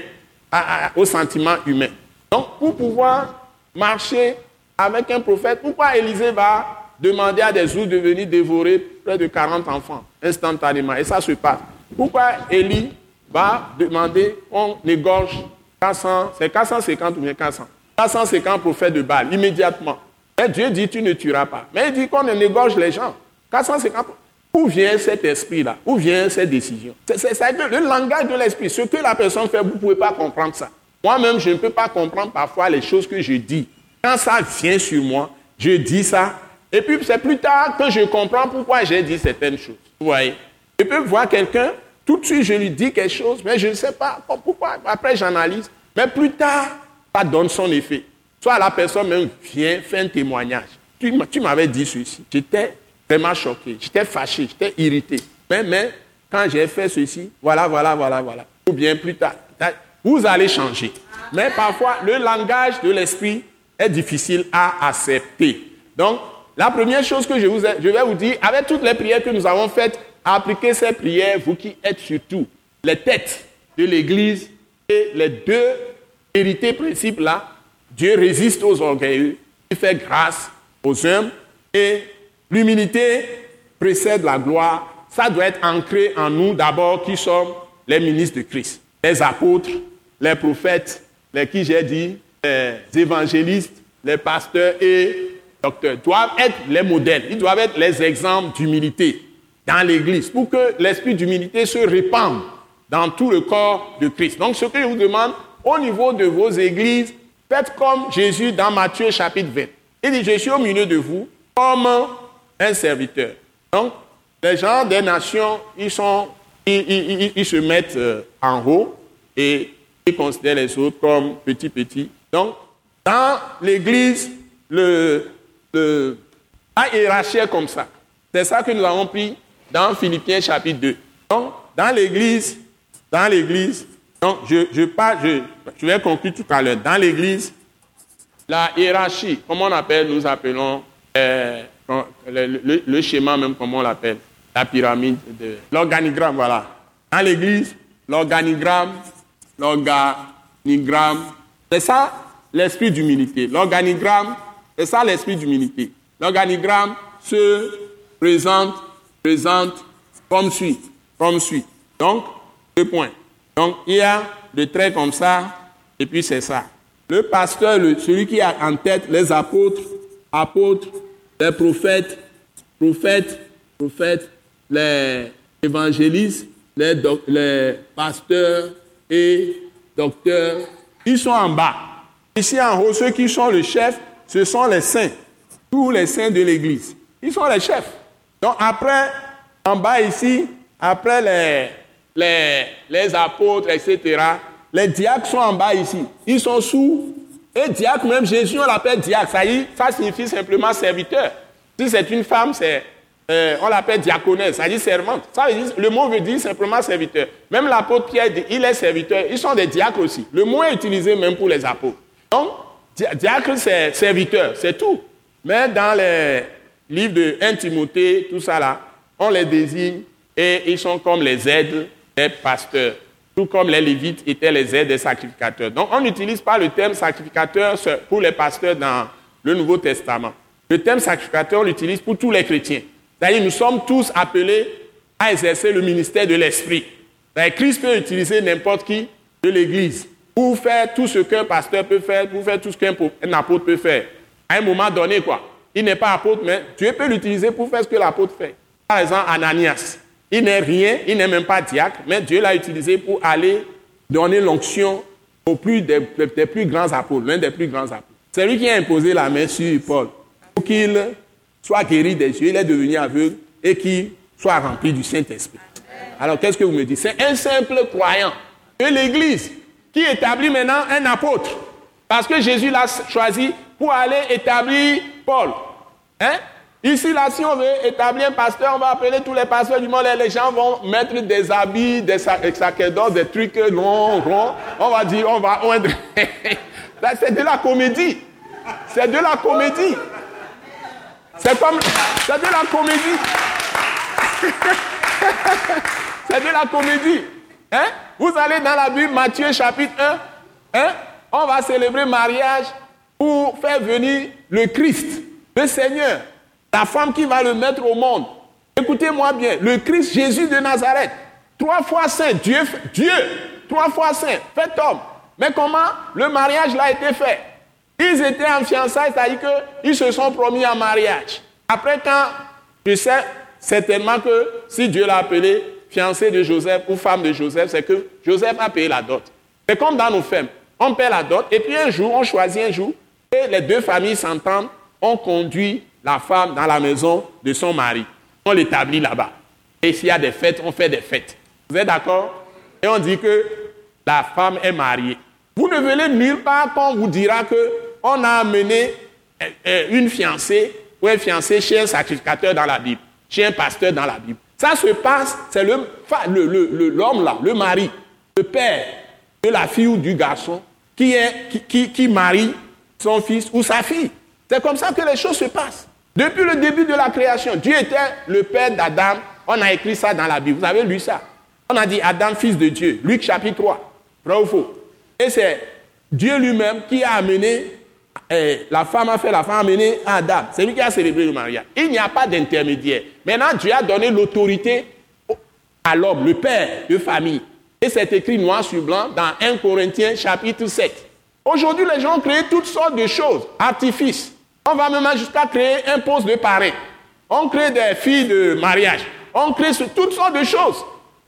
à, à, au sentiment humain. Donc, pour pouvoir marcher avec un prophète, pourquoi Élisée va demander à des ours de venir dévorer près de quarante enfants instantanément? Et ça se passe. Pourquoi Élie va demander qu'on égorge quatre cents, c'est quatre cent cinquante ou bien quatre cents quatre cent cinquante prophètes de Baal, immédiatement. Mais Dieu dit, tu ne tueras pas. Mais il dit qu'on égorge les gens. quatre cent cinquante Où vient cet esprit-là? Où vient cette décision? C'est, c'est, c'est le langage de l'esprit. Ce que la personne fait, vous ne pouvez pas comprendre ça. Moi-même, je ne peux pas comprendre parfois les choses que je dis. Quand ça vient sur moi, je dis ça. Et puis, c'est plus tard que je comprends pourquoi j'ai dit certaines choses. Vous voyez? Je peux voir quelqu'un, tout de suite, je lui dis quelque chose, mais je ne sais pas pourquoi. Après, j'analyse. Mais plus tard, ça donne son effet. Soit la personne même vient faire un témoignage. Tu, tu m'avais dit ceci. J'étais... Vraiment choqué, j'étais fâché, j'étais irrité. Mais, mais quand j'ai fait ceci, voilà, voilà, voilà, voilà. Ou bien plus tard, vous allez changer. Mais parfois, le langage de l'esprit est difficile à accepter. Donc, la première chose que je, vous ai, je vais vous dire, avec toutes les prières que nous avons faites, appliquez ces prières, vous qui êtes surtout les têtes de l'Église et les deux hérités principes-là. Dieu résiste aux orgueilleux, il fait grâce aux hommes et l'humilité précède la gloire. Ça doit être ancré en nous d'abord qui sommes les ministres de Christ. Les apôtres, les prophètes, les qui j'ai dit, les évangélistes, les pasteurs et docteurs doivent être les modèles. Ils doivent être les exemples d'humilité dans l'Église pour que l'esprit d'humilité se répande dans tout le corps de Christ. Donc ce que je vous demande, au niveau de vos églises, faites comme Jésus dans Matthieu chapitre vingt. Il dit, je suis au milieu de vous comme un serviteur. Donc, les gens des nations, ils, sont, ils, ils, ils, ils se mettent en haut et ils considèrent les autres comme petits, petits. Donc, dans l'Église, le, le, la hiérarchie est comme ça. C'est ça que nous avons pris dans Philippiens chapitre deux. Donc, dans l'Église, dans l'Église, donc je, je, parle, je, je vais conclure tout à l'heure. Dans l'Église, la hiérarchie, comment on appelle, nous appelons... Euh, Le, le, le schéma même, comment on l'appelle, la pyramide, de, l'organigramme, voilà. Dans l'Église, l'organigramme, l'organigramme, c'est ça l'esprit d'humilité. L'organigramme, c'est ça l'esprit d'humilité. L'organigramme se présente, présente comme suit, comme suit. Donc, deux points. Donc, il y a des traits comme ça, et puis c'est ça. Le pasteur, le, celui qui a en tête les apôtres, apôtres, les prophètes, prophètes, prophètes, les évangélistes, les, doc, les pasteurs et docteurs, ils sont en bas. Ici en haut, ceux qui sont le chef, ce sont les saints, tous les saints de l'Église. Ils sont les chefs. Donc après, en bas ici, après les, les, les apôtres, et cetera, les diacres sont en bas ici. Ils sont sous... Et diacre, même Jésus, on l'appelle diacre. Ça, ça signifie simplement serviteur. Si c'est une femme, c'est, euh, on l'appelle diaconesse, ça dit servante. Ça veut dire, le mot veut dire simplement serviteur. Même l'apôtre Pierre dit, il est serviteur. Ils sont des diacres aussi. Le mot est utilisé même pour les apôtres. Donc, diacre, c'est serviteur, c'est tout. Mais dans les livres de premier Timothée, tout ça là, on les désigne et ils sont comme les aides des pasteurs. Tout comme les Lévites étaient les aides des sacrificateurs. Donc, on n'utilise pas le terme sacrificateur pour les pasteurs dans le Nouveau Testament. Le terme sacrificateur, on l'utilise pour tous les chrétiens. C'est-à-dire, nous sommes tous appelés à exercer le ministère de l'Esprit. C'est-à-dire, Christ peut utiliser n'importe qui de l'Église pour faire tout ce qu'un pasteur peut faire, pour faire tout ce qu'un apôtre peut faire. À un moment donné, quoi. Il n'est pas apôtre, mais Dieu peut l'utiliser pour faire ce que l'apôtre fait. Par exemple, Ananias, il n'est rien, il n'est même pas diacre, mais Dieu l'a utilisé pour aller donner l'onction aux plus des, des plus grands apôtres, l'un des plus grands apôtres. C'est lui qui a imposé la main sur Paul pour qu'il soit guéri des yeux, il est devenu aveugle et qu'il soit rempli du Saint-Esprit. Alors, qu'est-ce que vous me dites? C'est un simple croyant de l'Église qui établit maintenant un apôtre. Parce que Jésus l'a choisi pour aller établir Paul. Hein? Ici, là, si on veut établir un pasteur, on va appeler tous les pasteurs du monde et les gens vont mettre des habits, des sacerdotes, des trucs longs, ronds. On va dire, on va oindre. C'est de la comédie. C'est de la comédie. C'est comme... C'est de la comédie. C'est de la comédie. Hein? Vous allez dans la Bible, Matthieu chapitre un. Hein? On va célébrer mariage pour faire venir le Christ, le Seigneur, la femme qui va le mettre au monde. Écoutez-moi bien, le Christ Jésus de Nazareth, trois fois saint, Dieu, Dieu, trois fois saint, fait homme. Mais comment le mariage l'a été fait? Ils étaient en fiançailles, c'est-à-dire qu'ils se sont promis en mariage. Après, quand je sais... Certainement que si Dieu l'a appelé fiancée de Joseph ou femme de Joseph, c'est que Joseph a payé la dot. C'est comme dans nos femmes. On paie la dot et puis un jour, on choisit un jour et les deux familles s'entendent. On conduit la femme dans la maison de son mari. On l'établit là-bas. Et s'il y a des fêtes, on fait des fêtes. Vous êtes d'accord? Et on dit que la femme est mariée. Vous ne venez nulle part qu'on vous dira qu'on a amené une fiancée ou un fiancé chez un sacrificateur dans la Bible. Chez un pasteur dans la Bible. Ça se passe, c'est le, le, le, le, l'homme là, le mari, le père de la fille ou du garçon qui, est, qui, qui, qui marie son fils ou sa fille. C'est comme ça que les choses se passent. Depuis le début de la création, Dieu était le père d'Adam. On a écrit ça dans la Bible. Vous avez lu ça. On a dit Adam, fils de Dieu. Luc chapitre trois. Vrai ou faux? Et c'est Dieu lui-même qui a amené, Eh, la femme a fait la femme amener Adam. C'est lui qui a célébré le mariage. Il n'y a pas d'intermédiaire. Maintenant, Dieu a donné l'autorité à l'homme, le père de famille. Et c'est écrit noir sur blanc dans premier Corinthiens chapitre sept. Aujourd'hui, les gens ont créé toutes sortes de choses, artifices. On va même jusqu'à créer un poste de parrain. On crée des filles de mariage. On crée toutes sortes de choses.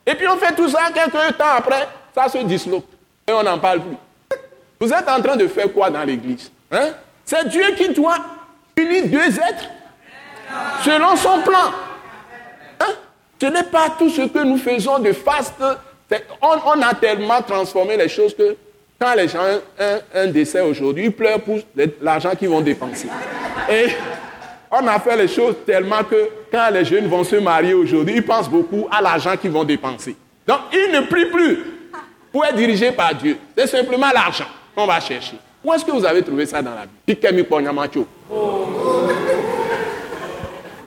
Et puis on fait tout ça, quelques temps après, ça se disloque. Et on n'en parle plus. Vous êtes en train de faire quoi dans l'église? Hein? C'est Dieu qui doit unir deux êtres selon son plan. Hein? Ce n'est pas tout ce que nous faisons de faste. On, on a tellement transformé les choses que quand les gens ont un, un décès aujourd'hui, ils pleurent pour l'argent qu'ils vont dépenser. Et on a fait les choses tellement que quand les jeunes vont se marier aujourd'hui, ils pensent beaucoup à l'argent qu'ils vont dépenser. Donc, ils ne prient plus pour être dirigés par Dieu. C'est simplement l'argent qu'on va chercher. Où est-ce que vous avez trouvé ça dans la Bible?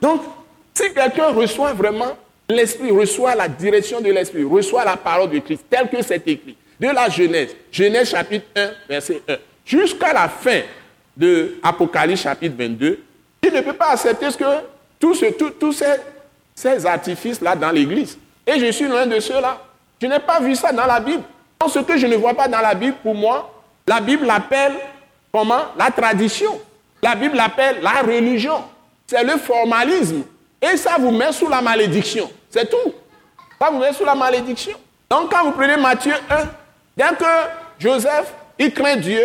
Donc, si quelqu'un reçoit vraiment l'Esprit, reçoit la direction de l'Esprit, reçoit la parole de Christ, tel que c'est écrit, de la Genèse, Genèse chapitre un, verset un, jusqu'à la fin de Apocalypse chapitre vingt-deux, il ne peut pas accepter ce que tous ce, tout, tout ces, ces artifices-là dans l'Église. Et je suis l'un de ceux-là. Je n'ai pas vu ça dans la Bible. Donc, ce que je ne vois pas dans la Bible, pour moi, la Bible l'appelle, comment? La tradition. La Bible l'appelle la religion. C'est le formalisme. Et ça vous met sous la malédiction. C'est tout. Ça vous met sous la malédiction. Donc, quand vous prenez Matthieu un, bien que Joseph, il craint Dieu,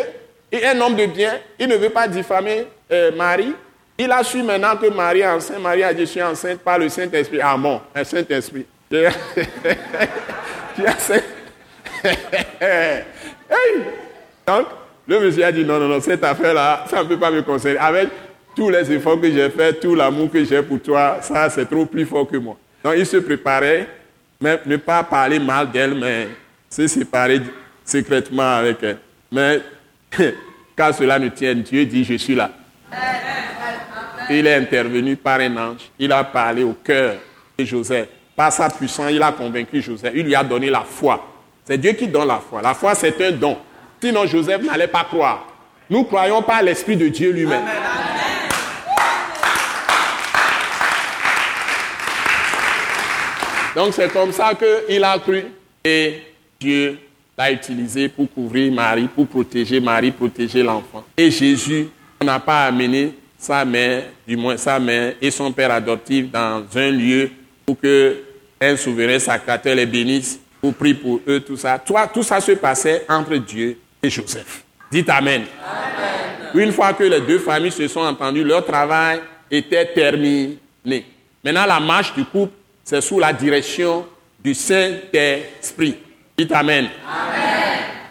il est un homme de bien, il ne veut pas diffamer euh, Marie. Il a su maintenant que Marie est enceinte. Marie a dit, je suis enceinte par le Saint-Esprit. Ah bon, un Saint-Esprit. J'ai... J'ai enceinte. Hey! Donc, le monsieur a dit, non, non, non, cette affaire-là, ça ne peut pas me concerner. Avec tous les efforts que j'ai faits, tout l'amour que j'ai pour toi, ça, c'est trop plus fort que moi. Donc, il se préparait, mais ne pas parler mal d'elle, mais se séparer secrètement avec elle. Mais, quand cela ne tienne, Dieu dit, je suis là. Il est intervenu par un ange. Il a parlé au cœur de Joseph. Par sa puissance, il a convaincu Joseph. Il lui a donné la foi. C'est Dieu qui donne la foi. La foi, c'est un don. Sinon, Joseph n'allait pas croire. Nous croyons par l'Esprit de Dieu lui-même. Amen. Donc, c'est comme ça qu'il a cru. Et Dieu l'a utilisé pour couvrir Marie, pour protéger Marie, protéger l'enfant. Et Jésus, on n'a pas amené sa mère, du moins sa mère et son père adoptif dans un lieu pour qu'un souverain sacrateur les bénisse, pour prier pour eux, tout ça. Toi, tout ça se passait entre Dieu et Joseph. Dites Amen. Amen. Une fois que les deux familles se sont entendues, leur travail était terminé. Maintenant, la marche du couple, c'est sous la direction du Saint-Esprit. Dites Amen. Amen.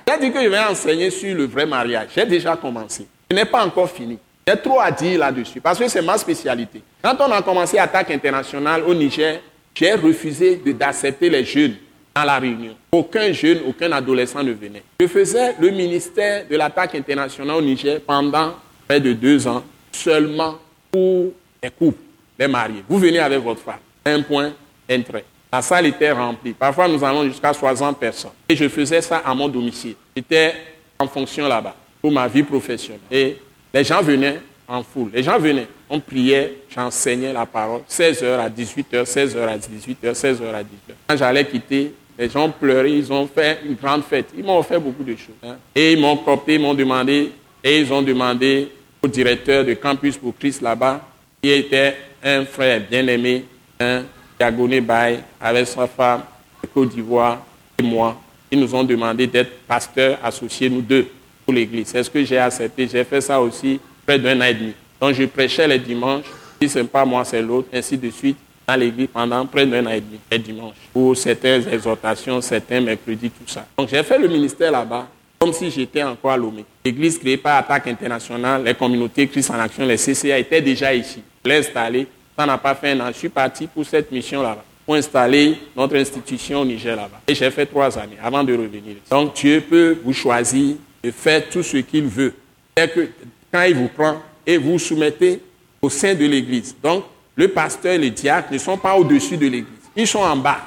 J'ai dit que je vais enseigner sur le vrai mariage. J'ai déjà commencé. Je n'ai pas encore fini. J'ai trop à dire là-dessus parce que c'est ma spécialité. Quand on a commencé ATAC International au Niger, j'ai refusé de, d'accepter les jeunes dans la réunion. Aucun jeune, aucun adolescent ne venait. Je faisais le ministère de l'ATAC International au Niger pendant près de deux ans seulement pour les couples, les mariés. Vous venez avec votre femme. Un point, un trait. La salle était remplie. Parfois, nous allons jusqu'à soixante personnes. Et je faisais ça à mon domicile. J'étais en fonction là-bas pour ma vie professionnelle. Et les gens venaient en foule. Les gens venaient. On priait, j'enseignais la parole. seize heures à dix-huit heures, seize heures à dix-huit heures, seize heures à dix-huit heures. Quand j'allais quitter, les gens pleuraient. Ils ont fait une grande fête. Ils m'ont offert beaucoup de choses. Hein. Et ils m'ont copé, ils m'ont demandé. Et ils ont demandé au directeur de Campus pour Christ là-bas, qui était un frère bien-aimé, hein, Diagoné Baye, avec sa femme, de Côte d'Ivoire et moi. Ils nous ont demandé d'être pasteurs associés, nous deux, pour l'église. C'est ce que j'ai accepté. J'ai fait ça aussi près d'un an et demi. Donc, je prêchais les dimanches. Si ce n'est pas moi, c'est l'autre, ainsi de suite, dans l'église pendant près d'un an et demi, les dimanches. Pour certaines exhortations, certains mercredis, tout ça. Donc, j'ai fait le ministère là-bas, comme si j'étais encore à Lomé. L'église créée par ATAC International, les communautés Christ en Action, les C C A étaient déjà ici. L'installer, ça n'a pas fait un an. Je suis parti pour cette mission là-bas, pour installer notre institution au Niger là-bas. Et j'ai fait trois années avant de revenir. Donc Dieu peut vous choisir de faire tout ce qu'il veut. C'est que quand il vous prend et vous soumettez au sein de l'église. Donc le pasteur et les diacres ne sont pas au-dessus de l'église. Ils sont en bas.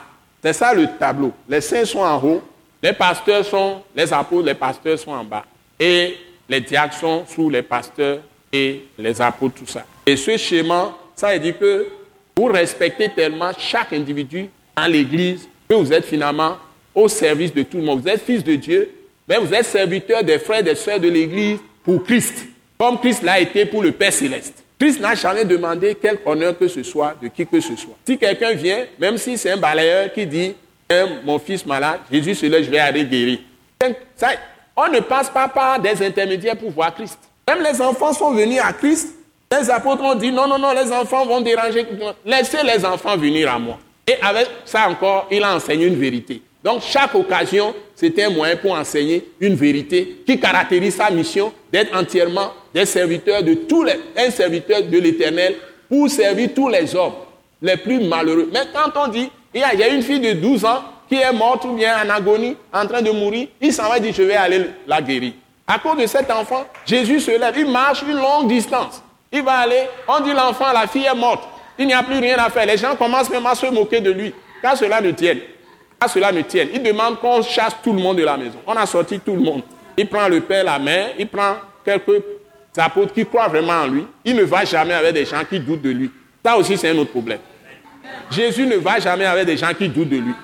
C'est ça le tableau. Les saints sont en haut. Les pasteurs sont, les apôtres, les pasteurs sont en bas. Et les diacres sont sous les pasteurs et les apôtres, tout ça. Et ce schéma, ça veut dire que vous respectez tellement chaque individu dans l'église que vous êtes finalement au service de tout le monde. Vous êtes fils de Dieu, mais vous êtes serviteur des frères et des sœurs de l'église pour Christ, comme Christ l'a été pour le Père Céleste. Christ n'a jamais demandé quel honneur que ce soit, de qui que ce soit. Si quelqu'un vient, même si c'est un balayeur qui dit eh, « Mon fils malade, Jésus se lève, je vais aller guérir ». On ne passe pas par des intermédiaires pour voir Christ. Même les enfants sont venus à Christ. Les apôtres ont dit, non, non, non, les enfants vont déranger. Laissez les enfants venir à moi. Et avec ça encore, il a enseigné une vérité. Donc, chaque occasion, c'était un moyen pour enseigner une vérité qui caractérise sa mission d'être entièrement des serviteurs de tous les, un serviteur de l'Éternel pour servir tous les hommes les plus malheureux. Mais quand on dit, il y a, il y a une fille de douze ans qui est morte ou bien en agonie, en train de mourir, il s'en va dire, je vais aller la guérir. À cause de cet enfant, Jésus se lève, il marche une longue distance. Il va aller, on dit l'enfant, la fille est morte. Il n'y a plus rien à faire. Les gens commencent même à se moquer de lui. Car cela ne tienne. Car cela ne tienne. Il demande qu'on chasse tout le monde de la maison. On a sorti tout le monde. Il prend le père, la mère, il prend quelques apôtres qui croient vraiment en lui. Il ne va jamais avec des gens qui doutent de lui. Ça aussi, c'est un autre problème. Jésus ne va jamais avec des gens qui doutent de lui.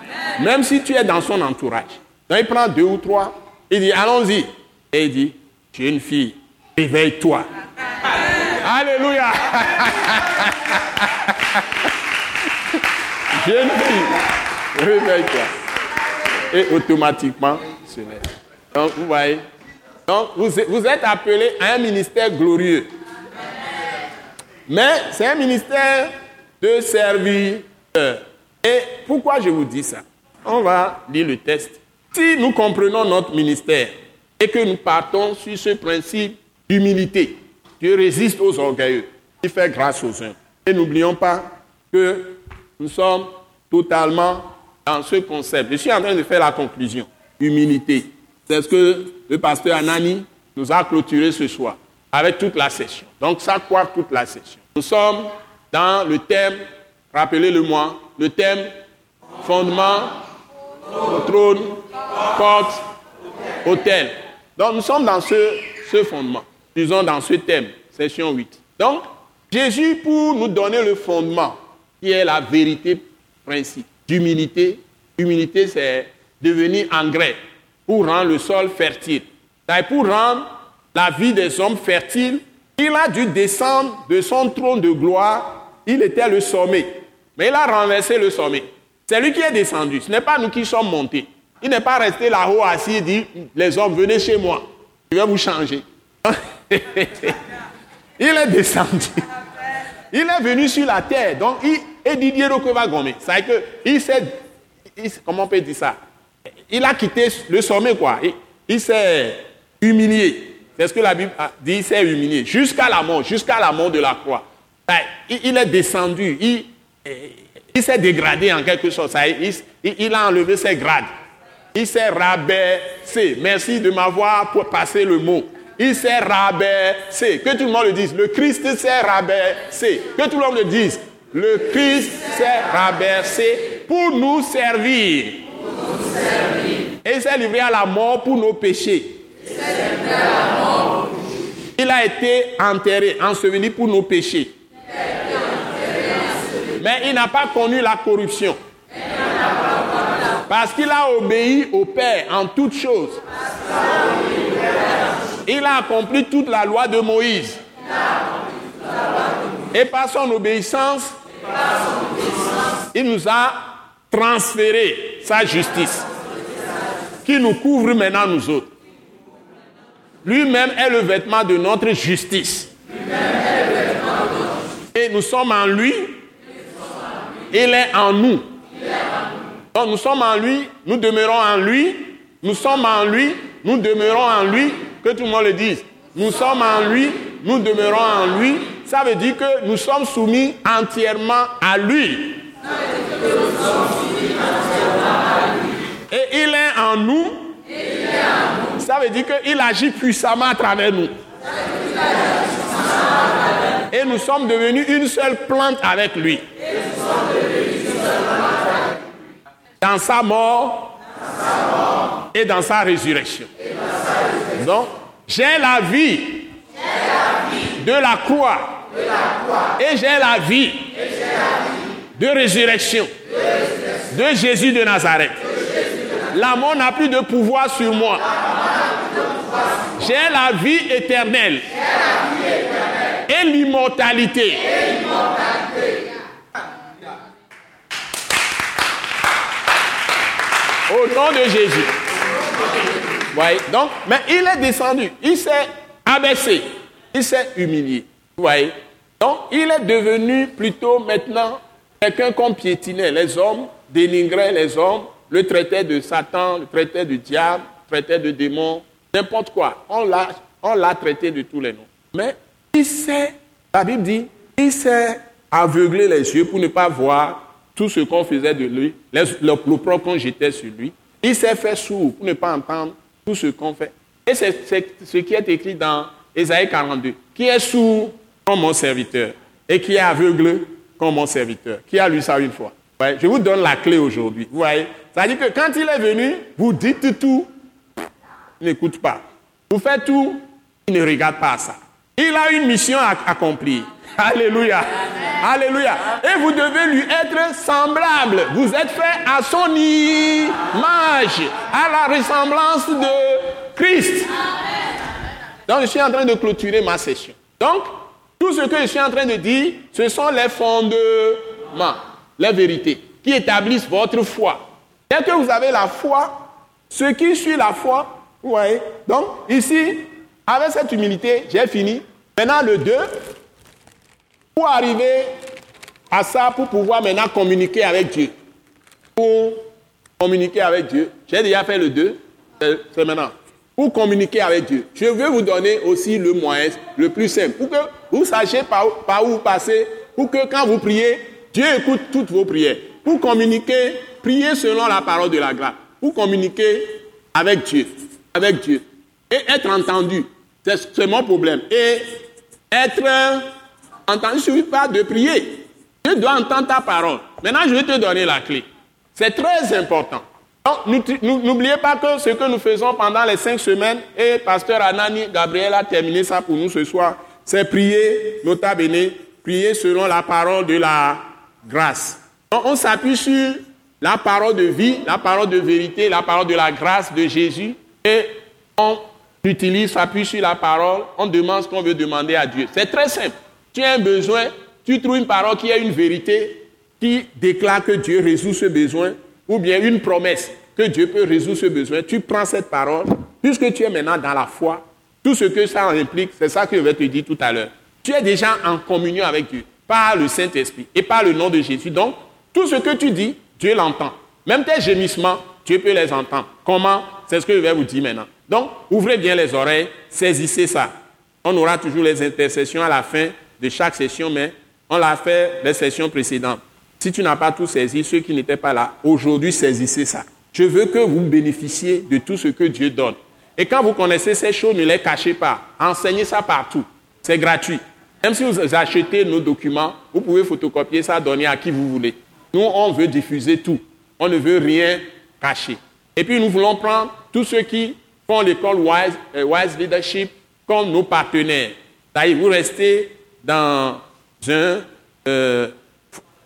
Même si tu es dans son entourage. Donc, il prend deux ou trois. Il dit, allons-y. Et il dit, tu es une fille, réveille-toi. Alléluia. Jeune fille, réveille-toi. Et automatiquement, se lève. Donc, vous voyez. Donc, vous êtes appelé à un ministère glorieux. Mais c'est un ministère de serviteur. Et pourquoi je vous dis ça? On va lire le texte. Si nous comprenons notre ministère et que nous partons sur ce principe d'humilité, Dieu résiste aux orgueilleux. Il fait grâce aux uns. Et n'oublions pas que nous sommes totalement dans ce concept. Je suis en train de faire la conclusion. Humilité. C'est ce que le pasteur Anani nous a clôturé ce soir avec toute la session. Donc ça couvre toute la session. Nous sommes dans le thème, rappelez-le-moi, le thème fondement, trône, porte, autel. Donc nous sommes dans ce, ce fondement. Disons dans ce thème, session huit. Donc, Jésus, pour nous donner le fondement, qui est la vérité, principe d'humilité. Humilité, c'est devenir engrais pour rendre le sol fertile. C'est-à-dire pour rendre la vie des hommes fertile, Il a dû descendre de son trône de gloire. Il était le sommet. Mais il a renversé le sommet. C'est lui qui est descendu. Ce n'est pas nous qui sommes montés. Il n'est pas resté là-haut assis et dit, les hommes, venez chez moi. Je vais vous changer. Il est descendu. Il est venu sur la terre. Donc, il est Didier Rokova Gomé. C'est que il s'est... Il, comment on peut dire ça? Il a quitté le sommet, quoi. Il, il s'est humilié. C'est ce que la Bible dit, il s'est humilié. Jusqu'à la mort, jusqu'à la mort de la croix. Il, il est descendu. Il, il s'est dégradé en quelque sorte. Il, il, il a enlevé ses grades. Il s'est rabaissé. Merci de m'avoir passé le mot. Il s'est rabaissé. Que tout le monde le dise. Le Christ s'est rabaissé. Que tout le monde le dise. Le Christ s'est rabaissé pour nous servir. Pour nous servir. Et il s'est livré à la mort pour nos péchés. Il s'est livré à la mort. Il a été enterré, enseveli pour nos péchés. Il a été enterré, enseveli. Mais il n'a pas connu la corruption. Parce qu'il a obéi au Père en toutes choses. Il a accompli toute la loi de Moïse. Et par son obéissance, il nous a transféré sa justice, qui nous couvre maintenant nous autres. Lui-même est le vêtement de notre justice. Et nous sommes en lui. Il est en nous. Donc nous sommes en lui, nous demeurons en lui, nous sommes en lui, nous demeurons en lui, que tout le monde le dise. Nous sommes en lui, nous demeurons en lui. Ça veut dire que nous sommes soumis entièrement à lui. Et il est en nous. Ça veut dire qu'il agit puissamment à travers nous. Et nous sommes devenus une seule plante avec lui. Dans sa mort, dans sa mort et, dans sa et dans sa résurrection. Donc, j'ai la vie, j'ai la vie de, la de la croix et j'ai la vie, et j'ai la vie de, résurrection, de résurrection de Jésus de Nazareth. De Jésus de Nazareth. La mort n'a plus de pouvoir sur moi. Pouvoir sur j'ai, moi. La j'ai la vie éternelle et l'immortalité. Et l'immortalité. Au nom de Jésus. Voyez, donc, mais il est descendu, il s'est abaissé, il s'est humilié. Voyez, donc il est devenu plutôt maintenant quelqu'un qu'on piétinait. Les hommes dénigraient les hommes, le traitaient de Satan, le traitaient de diable, le traitaient de démon, n'importe quoi. On l'a, on l'a traité de tous les noms. Mais il s'est, la Bible dit, il s'est aveuglé les yeux pour ne pas voir tout ce qu'on faisait de lui, l'opprobre qu'on jetait sur lui. Il s'est fait sourd pour ne pas entendre tout ce qu'on fait. Et c'est, c'est ce qui est écrit dans Esaïe quarante-deux. Qui est sourd comme mon serviteur et qui est aveugle comme mon serviteur. Qui a lu ça une fois? Ouais, je vous donne la clé aujourd'hui. Vous voyez? C'est-à-dire que quand il est venu, vous dites tout, il n'écoute pas. Vous faites tout, il ne regarde pas ça. Il a une mission à accomplir. Alléluia. Amen. Alléluia. Et vous devez lui être semblable. Vous êtes fait à son image, à la ressemblance de Christ. Amen. Donc, je suis en train de clôturer ma session. Donc, tout ce que je suis en train de dire, ce sont les fondements, les vérités qui établissent votre foi. Dès que vous avez la foi, ce qui suit la foi, vous voyez. Donc, ici, avec cette humilité, j'ai fini. Maintenant, le deux. Pour arriver à ça, pour pouvoir maintenant communiquer avec Dieu. Pour communiquer avec Dieu. J'ai déjà fait le deux, c'est maintenant. Pour communiquer avec Dieu. Je veux vous donner aussi le moyen le plus simple. Pour que vous sachiez par où, par où vous passez. Pour que quand vous priez, Dieu écoute toutes vos prières. Pour communiquer, priez selon la parole de la grâce. Pour communiquer avec Dieu. Avec Dieu. Et être entendu. C'est, c'est mon problème. Et être... Entendre, il ne suffit pas de prier. Dieu doit entendre ta parole. Maintenant, je vais te donner la clé. C'est très important. Donc, n'oubliez pas que ce que nous faisons pendant les cinq semaines, et pasteur Anani Gabriel a terminé ça pour nous ce soir, c'est prier, nota bene, prier selon la parole de la grâce. Donc, on s'appuie sur la parole de vie, la parole de vérité, la parole de la grâce de Jésus, et on Tu utilises, s'appuie sur la parole, on demande ce qu'on veut demander à Dieu. C'est très simple. Tu as un besoin, tu trouves une parole qui est une vérité, qui déclare que Dieu résout ce besoin, ou bien une promesse que Dieu peut résoudre ce besoin. Tu prends cette parole, puisque tu es maintenant dans la foi, tout ce que ça implique, c'est ça que je vais te dire tout à l'heure. Tu es déjà en communion avec Dieu, par le Saint-Esprit et par le nom de Jésus. Donc, tout ce que tu dis, Dieu l'entend. Même tes gémissements, Dieu peut les entendre. Comment ? C'est ce que je vais vous dire maintenant. Donc, ouvrez bien les oreilles, saisissez ça. On aura toujours les intercessions à la fin de chaque session, mais on l'a fait les sessions précédentes. Si tu n'as pas tout saisi, ceux qui n'étaient pas là, aujourd'hui, saisissez ça. Je veux que vous bénéficiez de tout ce que Dieu donne. Et quand vous connaissez ces choses, ne les cachez pas. Enseignez ça partout. C'est gratuit. Même si vous achetez nos documents, vous pouvez photocopier ça, donner à qui vous voulez. Nous, on veut diffuser tout. On ne veut rien cacher. Et puis, nous voulons prendre tous ceux qui font l'école Wise, Wise Leadership comme nos partenaires. D'ailleurs, vous restez dans un, euh,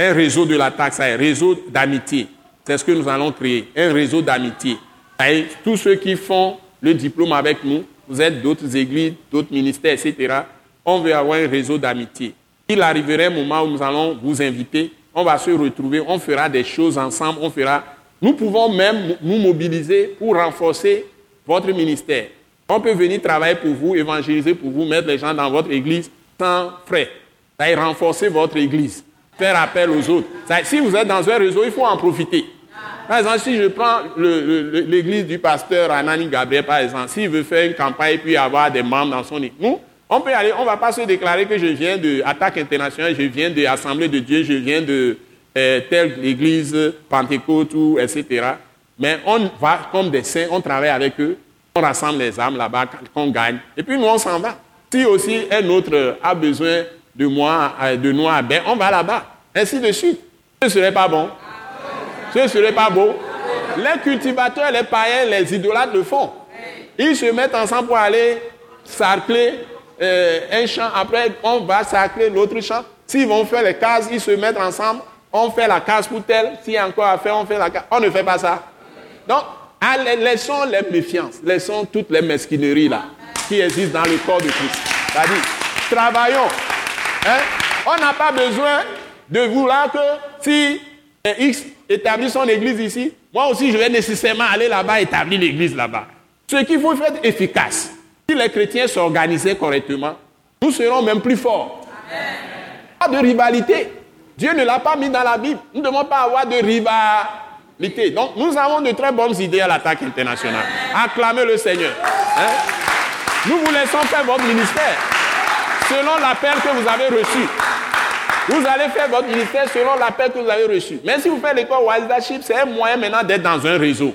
un réseau de la taxe, un réseau d'amitié. C'est ce que nous allons créer, un réseau d'amitié. D'ailleurs, tous ceux qui font le diplôme avec nous, vous êtes d'autres églises, d'autres ministères, et cetera. On veut avoir un réseau d'amitié. Il arriverait un moment où nous allons vous inviter, on va se retrouver, on fera des choses ensemble, on fera... Nous pouvons même nous mobiliser pour renforcer votre ministère. On peut venir travailler pour vous, évangéliser pour vous, mettre les gens dans votre église sans frais. Ça va renforcer votre église, faire appel aux autres. Ça, si vous êtes dans un réseau, il faut en profiter. Par exemple, si je prends le, le, l'église du pasteur Anani Gabriel, par exemple, s'il veut faire une campagne puis avoir des membres dans son église, nous, on peut aller, on ne va pas se déclarer que je viens de ATAC International, je viens de l'Assemblée de Dieu, je viens de euh, telle église, Pentecôte, ou, et cetera. Mais on va comme des saints, on travaille avec eux, on rassemble les âmes là-bas, qu'on gagne. Et puis nous, on s'en va. Si aussi un autre a besoin de moi, de nous, ben on va là-bas. Ainsi de suite. Ce ne serait pas bon. Ce ne serait pas beau. Les cultivateurs, les païens, les idolâtres le font. Ils se mettent ensemble pour aller sarcler euh, un champ. Après, on va sarcler l'autre champ. S'ils vont faire les cases, ils se mettent ensemble. On fait la case pour tel. S'il y a encore à faire, on fait la case. On ne fait pas ça. Donc, allez, laissons les méfiances. Laissons toutes les mesquineries là qui existent dans le corps de Christ. C'est-à-dire, travaillons. Hein? On n'a pas besoin de vouloir que si X établit son église ici, moi aussi je vais nécessairement aller là-bas établir l'église là-bas. Ce qu'il faut faire efficace. Si les chrétiens s'organisaient correctement, nous serons même plus forts. Pas de rivalité. Dieu ne l'a pas mis dans la Bible. Nous ne devons pas avoir de rivalité. Donc nous avons de très bonnes idées à l'Attaque Internationale. Acclamez le Seigneur. Hein? Nous vous laissons faire votre ministère selon l'appel que vous avez reçu. Vous allez faire votre ministère selon l'appel que vous avez reçu. Mais si vous faites l'école Wise Leadership, c'est un moyen maintenant d'être dans un réseau.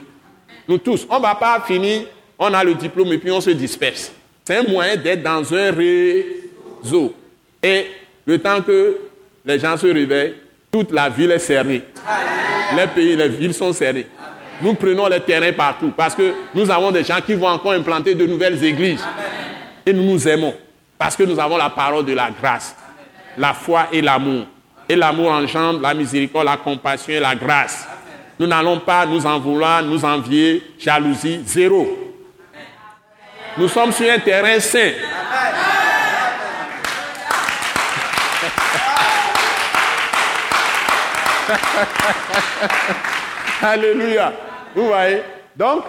Nous tous, on ne va pas finir, on a le diplôme et puis on se disperse. C'est un moyen d'être dans un réseau. Et le temps que les gens se réveillent, toute la ville est serrée. Les pays, les villes sont serrées. Nous prenons les terrains partout parce que nous avons des gens qui vont encore implanter de nouvelles églises. Et nous nous aimons parce que nous avons la parole de la grâce. La foi et l'amour. Et l'amour engendre la miséricorde, la compassion et la grâce. Nous n'allons pas nous en vouloir, nous envier, jalousie, zéro. Nous sommes sur un terrain sain. Alléluia. Vous voyez? Donc,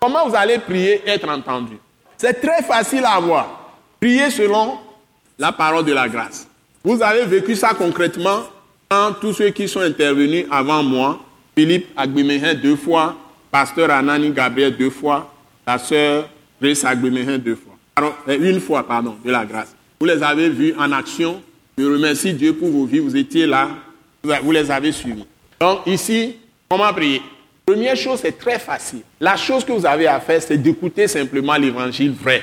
comment vous allez prier, être entendu? C'est très facile à voir. Prier selon la parole de la grâce. Vous avez vécu ça concrètement quand tous ceux qui sont intervenus avant moi, Philippe Agbemehin deux fois, pasteur Anani Gabriel deux fois, la sœur Grace Agbemehin deux fois. Alors, une fois, pardon, de la grâce. Vous les avez vus en action. Je remercie Dieu pour vos vies. Vous étiez là. Vous les avez suivis. Donc, ici, comment prier? Première chose, c'est très facile. La chose que vous avez à faire, c'est d'écouter simplement l'évangile vrai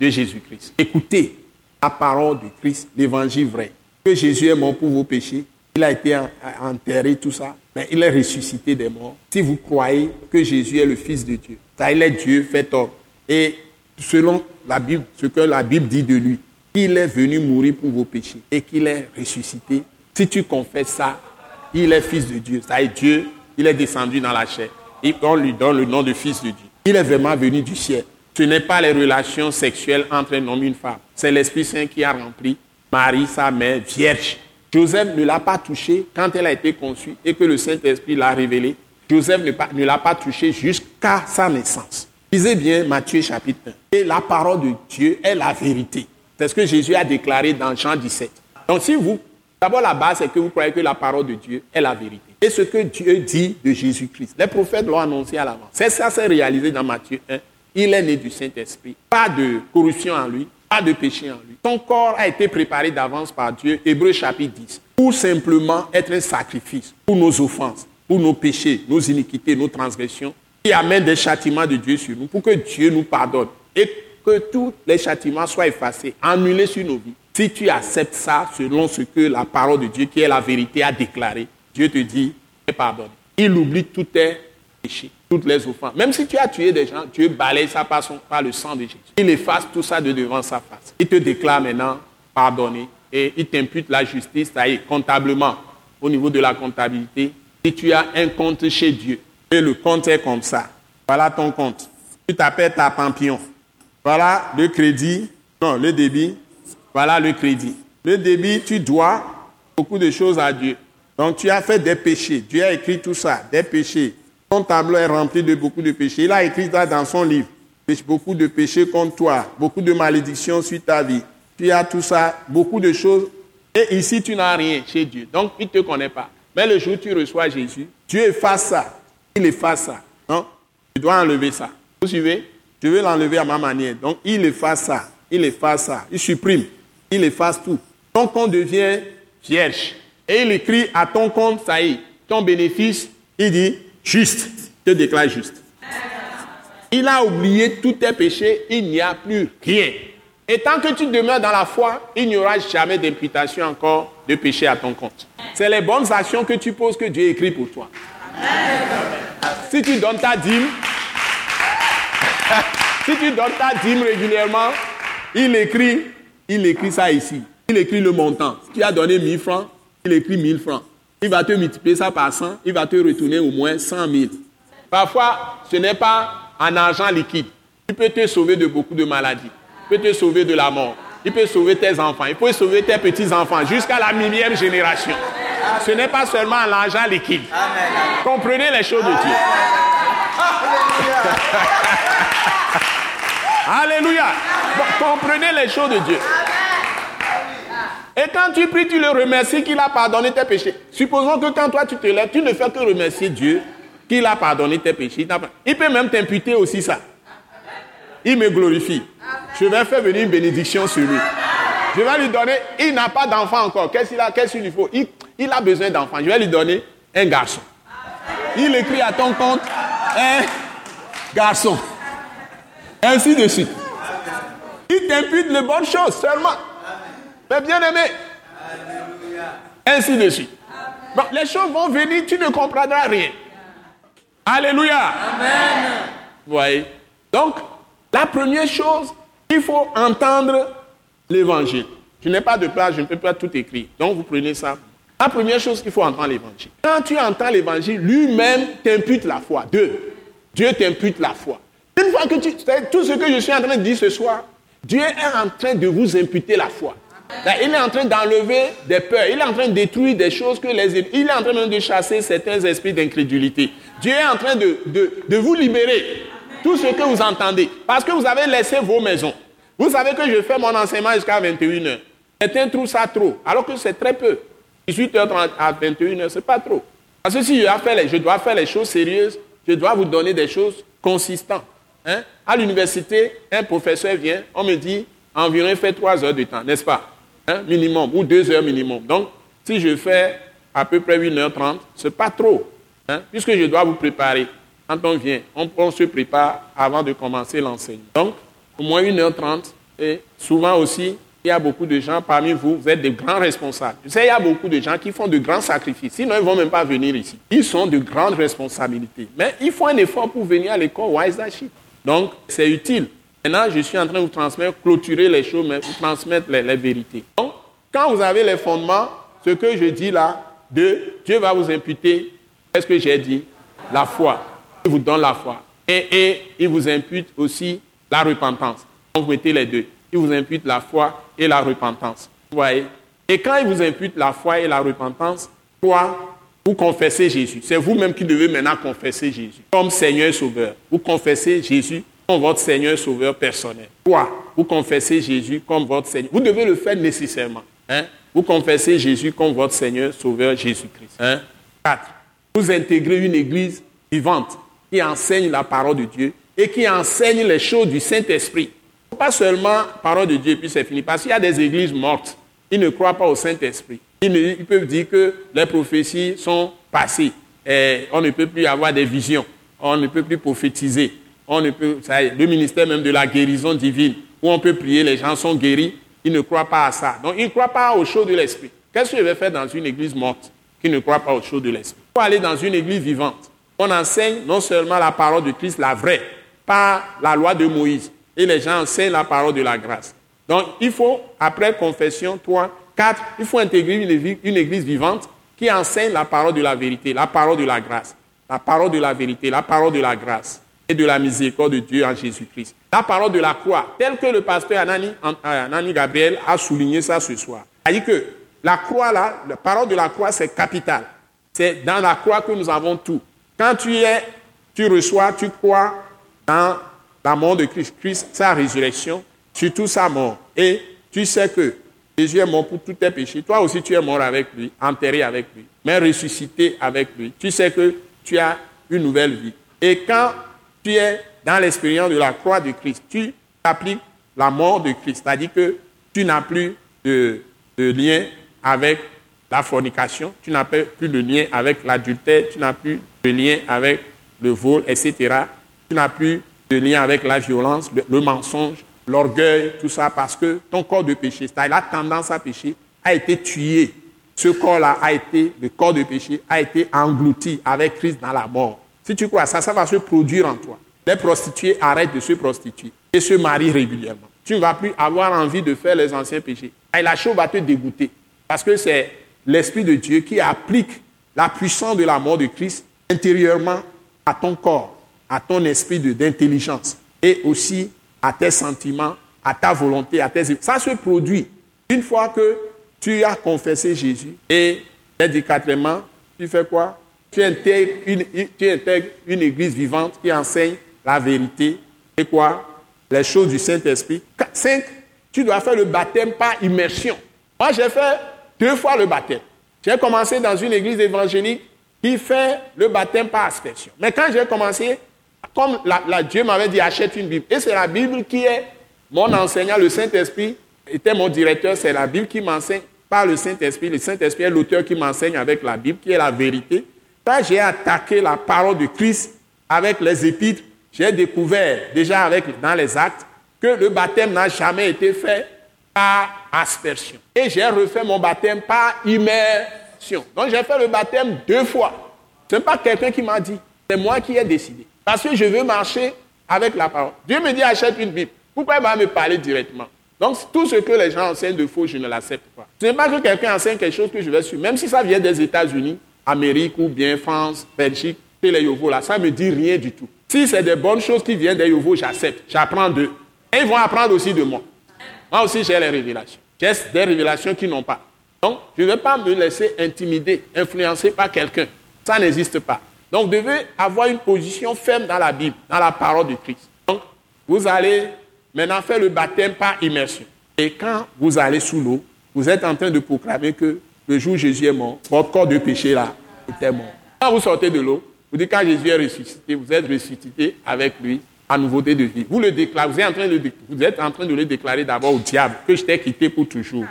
de Jésus-Christ. Écoutez la parole de Christ, l'évangile vrai. Que Jésus est mort pour vos péchés, il a été enterré, tout ça, mais il est ressuscité des morts. Si vous croyez que Jésus est le Fils de Dieu, ça, il est Dieu fait homme. Et selon la Bible, ce que la Bible dit de lui, il est venu mourir pour vos péchés et qu'il est ressuscité. Si tu confesses ça, il est Fils de Dieu. Ça, est Dieu, il est descendu dans la chair. Et on lui donne le nom de Fils de Dieu. Il est vraiment venu du ciel. Ce n'est pas les relations sexuelles entre un homme et une femme. C'est l'Esprit Saint qui a rempli Marie, sa mère, vierge. Joseph ne l'a pas touchée quand elle a été conçue et que le Saint-Esprit l'a révélée. Joseph ne l'a pas touchée jusqu'à sa naissance. Lisez bien Matthieu chapitre un. Et la parole de Dieu est la vérité. C'est ce que Jésus a déclaré dans Jean dix-sept. Donc si vous, d'abord la base, c'est que vous croyez que la parole de Dieu est la vérité. Et ce que Dieu dit de Jésus-Christ, les prophètes l'ont annoncé à l'avance. C'est ça, c'est réalisé dans Matthieu un. Il est né du Saint-Esprit. Pas de corruption en lui, pas de péché en lui. Son corps a été préparé d'avance par Dieu, Hébreux chapitre dix, pour simplement être un sacrifice pour nos offenses, pour nos péchés, nos iniquités, nos transgressions, qui amènent des châtiments de Dieu sur nous, pour que Dieu nous pardonne et que tous les châtiments soient effacés, annulés sur nos vies. Si tu acceptes ça, selon ce que la parole de Dieu, qui est la vérité, a déclaré, Dieu te dit, pardonne. Il oublie tout tes péchés, toutes les offenses. Même si tu as tué des gens, Dieu balaye ça par, son, par le sang de Jésus. Il efface tout ça de devant sa face. Il te déclare maintenant pardonné et il t'impute la justice, ça y est, comptablement, au niveau de la comptabilité. Si tu as un compte chez Dieu, et le compte est comme ça, voilà ton compte. Tu t'appelles ta Pampion. Voilà le crédit, non, le débit, voilà le crédit. Le débit, tu dois beaucoup de choses à Dieu. Donc tu as fait des péchés, Dieu a écrit tout ça, des péchés. Ton tableau est rempli de beaucoup de péchés. Il a écrit ça dans son livre. Beaucoup de péchés contre toi, beaucoup de malédictions sur ta vie. Tu as tout ça, beaucoup de choses. Et ici, tu n'as rien chez Dieu. Donc, il ne te connaît pas. Mais le jour où tu reçois Jésus, Dieu efface ça. Il efface ça. Non? Tu dois enlever ça. Vous suivez? Je veux l'enlever à ma manière. Donc, il efface ça. Il efface ça. Il supprime. Il efface tout. Donc, on devient vierge. Et il écrit à ton compte, ça y est, ton bénéfice, il dit, juste, te déclare juste. Il a oublié tous tes péchés, il n'y a plus rien. Et tant que tu demeures dans la foi, il n'y aura jamais d'imputation encore de péché à ton compte. C'est les bonnes actions que tu poses que Dieu écrit pour toi. Si tu donnes ta dîme, si tu donnes ta dîme régulièrement, il écrit, il écrit ça ici. Il écrit le montant. Si tu as donné mille francs, il écrit mille francs. Il va te multiplier ça par cent, il va te retourner au moins cent mille. Parfois, ce n'est pas en argent liquide. Il peut te sauver de beaucoup de maladies. Il peut te sauver de la mort. Il peut sauver tes enfants. Il peut sauver tes petits-enfants jusqu'à la millième génération. Ce n'est pas seulement en l'argent liquide. Amen. Comprenez les choses de Dieu. Alléluia. Comprenez les choses de Dieu. Et quand tu pries, tu le remercies qu'il a pardonné tes péchés. Supposons que quand toi tu te lèves, tu ne fais que remercier Dieu qu'il a pardonné tes péchés. Il peut même t'imputer aussi ça. Il me glorifie. Je vais faire venir une bénédiction sur lui. Je vais lui donner, il n'a pas d'enfant encore. Qu'est-ce qu'il a, qu'est-ce qu'il lui faut? Il, il a besoin d'enfant. Je vais lui donner un garçon. Il écrit à ton compte un garçon. Ainsi de suite. Il t'impute les bonnes choses seulement. Mais bien aimé, Alléluia. Ainsi de suite. Bon, les choses vont venir, tu ne comprendras rien. Alléluia. Amen. Vous voyez. Donc, la première chose, il faut entendre l'évangile. Je n'ai pas de place, je ne peux pas tout écrire. Donc, vous prenez ça. La première chose, il faut entendre l'évangile. Quand tu entends l'évangile, lui-même t'impute la foi. Deux, Dieu t'impute la foi. Une fois que tu... Tout ce que je suis en train de dire ce soir, Dieu est en train de vous imputer la foi. Il est en train d'enlever des peurs. Il est en train de détruire des choses que les... Il est en train de chasser certains esprits d'incrédulité. Dieu est en train de, de, de vous libérer. Tout ce que vous entendez. Parce que vous avez laissé vos maisons. Vous savez que je fais mon enseignement jusqu'à vingt et une heures. Certains trouvent ça trop. Alors que c'est très peu. dix-huit heures trente à vingt et une heures, c'est pas trop. Parce que si je dois faire les, je dois faire les choses sérieuses, je dois vous donner des choses consistantes. Hein? À l'université, un professeur vient, on me dit, environ il fait trois heures de temps, n'est-ce pas? Hein, minimum, ou deux heures minimum. Donc, si je fais à peu près une heure trente, ce n'est pas trop, hein, puisque je dois vous préparer. Quand on vient, on, on se prépare avant de commencer l'enseignement. Donc, au moins une heure trente, et souvent aussi, il y a beaucoup de gens parmi vous, vous êtes des grands responsables. Je sais, il y a beaucoup de gens qui font de grands sacrifices, sinon ils ne vont même pas venir ici. Ils sont de grandes responsabilités, mais ils font un effort pour venir à l'école Wise Leadership. Donc, c'est utile. Maintenant, je suis en train de vous transmettre, clôturer les choses, mais vous transmettre les, les vérités. Donc, quand vous avez les fondements, ce que je dis là, de Dieu va vous imputer, qu'est-ce que j'ai dit? La foi. Il vous donne la foi. Et, et il vous impute aussi la repentance. Donc, vous mettez les deux. Il vous impute la foi et la repentance. Vous voyez? Et quand il vous impute la foi et la repentance, toi, vous confessez Jésus. C'est vous-même qui devez maintenant confesser Jésus comme Seigneur et Sauveur. Vous confessez Jésus comme votre Seigneur et Sauveur personnel. Toi, vous confessez Jésus comme votre Seigneur. Vous devez le faire nécessairement. Hein? Vous confessez Jésus comme votre Seigneur et Sauveur Jésus-Christ. Hein? quatre. Vous intégrez une église vivante qui enseigne la parole de Dieu et qui enseigne les choses du Saint-Esprit. Pas seulement parole de Dieu, puis c'est fini. Parce qu'il y a des églises mortes. Ils ne croient pas au Saint-Esprit. Ils, ne, ils peuvent dire que les prophéties sont passées. Et on ne peut plus avoir des visions. On ne peut plus prophétiser. On ne peut, ça, le ministère même de la guérison divine, où on peut prier, les gens sont guéris. Ils ne croient pas à ça. Donc, ils ne croient pas aux choses de l'Esprit. Qu'est-ce que je vais faire dans une église morte qui ne croit pas aux choses de l'Esprit? Il faut aller dans une église vivante. On enseigne non seulement la parole de Christ, la vraie, pas la loi de Moïse. Et les gens enseignent la parole de la grâce. Donc, il faut, après confession, trois, quatre, il faut intégrer une, une église vivante qui enseigne la parole de la vérité, la parole de la grâce, la parole de la vérité, la parole de la grâce et de la miséricorde de Dieu en Jésus-Christ. La parole de la croix, telle que le pasteur Anani, Anani Gabriel a souligné ça ce soir. C'est-à-dire que la croix, là, la parole de la croix, c'est capital. C'est dans la croix que nous avons tout. Quand tu es, tu reçois, tu crois dans la mort de Christ, Christ, sa résurrection, surtout sa mort. Et tu sais que Jésus est mort pour tous tes péchés. Toi aussi, tu es mort avec lui, enterré avec lui, mais ressuscité avec lui. Tu sais que tu as une nouvelle vie. Et quand tu es dans l'expérience de la croix de Christ, tu appliques la mort de Christ. C'est-à-dire que tu n'as plus de, de lien avec la fornication, tu n'as plus de lien avec l'adultère, tu n'as plus de lien avec le vol, et cetera. Tu n'as plus de lien avec la violence, le, le mensonge, l'orgueil, tout ça, parce que ton corps de péché, c'est-à-dire la tendance à pécher, a été tué. Ce corps-là a été, le corps de péché, a été englouti avec Christ dans la mort. Si tu crois ça, ça va se produire en toi. Les prostituées arrêtent de se prostituer et se marient régulièrement. Tu ne vas plus avoir envie de faire les anciens péchés. Et la chose va te dégoûter, parce que c'est l'Esprit de Dieu qui applique la puissance de la mort de Christ intérieurement à ton corps, à ton esprit de, d'intelligence et aussi à tes sentiments, à ta volonté, à tes... Ça se produit une fois que tu as confessé Jésus et dédicatement, tu fais quoi? Tu intègres une, tu intègres une église vivante qui enseigne la vérité et quoi? Les choses du Saint-Esprit. Cinq, tu dois faire le baptême par immersion. Moi, j'ai fait deux fois le baptême. J'ai commencé dans une église évangélique qui fait le baptême par aspersion. Mais quand j'ai commencé... Comme la, la Dieu m'avait dit, achète une Bible. Et c'est la Bible qui est mon enseignant. Le Saint-Esprit était mon directeur. C'est la Bible qui m'enseigne par le Saint-Esprit. Le Saint-Esprit est l'auteur qui m'enseigne avec la Bible, qui est la vérité. Quand j'ai attaqué la parole de Christ avec les épîtres, j'ai découvert déjà avec, dans les actes que le baptême n'a jamais été fait par aspersion. Et j'ai refait mon baptême par immersion. Donc j'ai fait le baptême deux fois. Ce n'est pas quelqu'un qui m'a dit. C'est moi qui ai décidé. Parce que je veux marcher avec la parole. Dieu me dit, achète une Bible. Pourquoi il va me parler directement? Donc, tout ce que les gens enseignent de faux, je ne l'accepte pas. Ce n'est pas que quelqu'un enseigne quelque chose que je vais suivre. Même si ça vient des États-Unis, Amérique ou bien France, Belgique, et les Yovos, là, ça ne me dit rien du tout. Si c'est des bonnes choses qui viennent des Yovos, j'accepte. J'apprends d'eux. Et ils vont apprendre aussi de moi. Moi aussi, j'ai les révélations. J'ai des révélations qu'ils n'ont pas. Donc, je ne vais pas me laisser intimider, influencer par quelqu'un. Ça n'existe pas. Donc, vous devez avoir une position ferme dans la Bible, dans la parole de Christ. Donc, vous allez maintenant faire le baptême par immersion. Et quand vous allez sous l'eau, vous êtes en train de proclamer que le jour où Jésus est mort, votre corps de péché là était mort. Quand vous sortez de l'eau, vous dites quand Jésus est ressuscité, vous êtes ressuscité avec lui à nouveauté de vie. Vous le déclarez, vous êtes en train de, vous êtes en train de le déclarer d'abord au diable que je t'ai quitté pour toujours.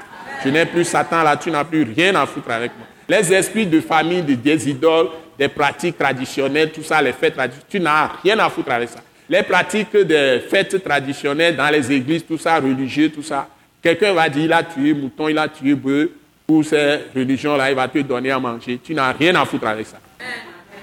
Je n'ai plus Satan là, tu n'as plus rien à foutre avec moi. Les esprits de famille, des idoles, des pratiques traditionnelles, tout ça, les fêtes traditionnelles, tu n'as rien à foutre avec ça. Les pratiques des fêtes traditionnelles dans les églises, tout ça, religieux, tout ça. Quelqu'un va dire, il a tué mouton, il a tué bœuf, pour ces religions-là, il va te donner à manger. Tu n'as rien à foutre avec ça.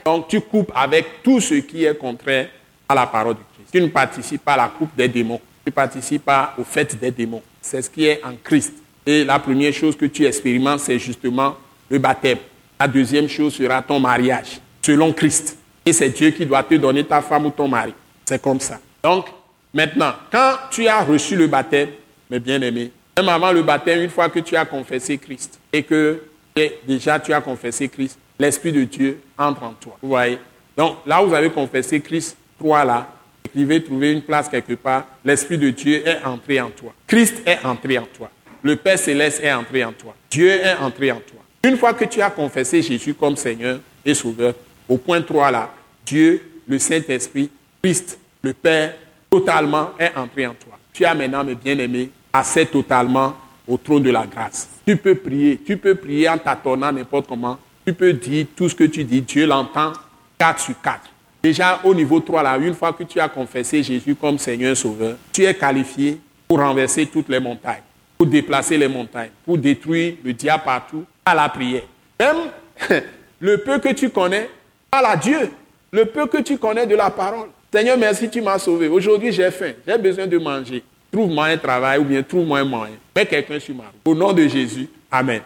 Donc, tu coupes avec tout ce qui est contraire à la parole de Christ. Tu ne participes pas à la coupe des démons. Tu ne participes pas aux fêtes des démons. C'est ce qui est en Christ. Et la première chose que tu expérimentes, c'est justement le baptême. La deuxième chose sera ton mariage, selon Christ. Et c'est Dieu qui doit te donner ta femme ou ton mari. C'est comme ça. Donc, Maintenant, quand tu as reçu le baptême, mes bien-aimés, même avant le baptême, une fois que tu as confessé Christ et que et déjà tu as confessé Christ, l'Esprit de Dieu entre en toi. Vous voyez? Donc, là où vous avez confessé Christ, toi là, écrivez, trouvez une place quelque part, l'Esprit de Dieu est entré en toi. Christ est entré en toi. Le Père Céleste est entré en toi. Dieu est entré en toi. Une fois que tu as confessé Jésus comme Seigneur et Sauveur, au point trois là, Dieu, le Saint-Esprit, Christ, le Père, totalement est entré en toi. Tu as maintenant, mes bien-aimés, accès totalement au trône de la grâce. Tu peux prier, tu peux prier en tâtonnant n'importe comment. Tu peux dire tout ce que tu dis, Dieu l'entend quatre sur quatre. Déjà au niveau trois là, une fois que tu as confessé Jésus comme Seigneur Sauveur, tu es qualifié pour renverser toutes les montagnes, pour déplacer les montagnes, pour détruire le diable partout à la prière. Même le peu que tu connais, parle à Dieu. Le peu que tu connais de la parole. Seigneur, merci, tu m'as sauvé. Aujourd'hui, j'ai faim, j'ai besoin de manger. Trouve-moi un travail ou bien trouve-moi un moyen. Mets quelqu'un sur ma route. Au nom de Jésus, amen.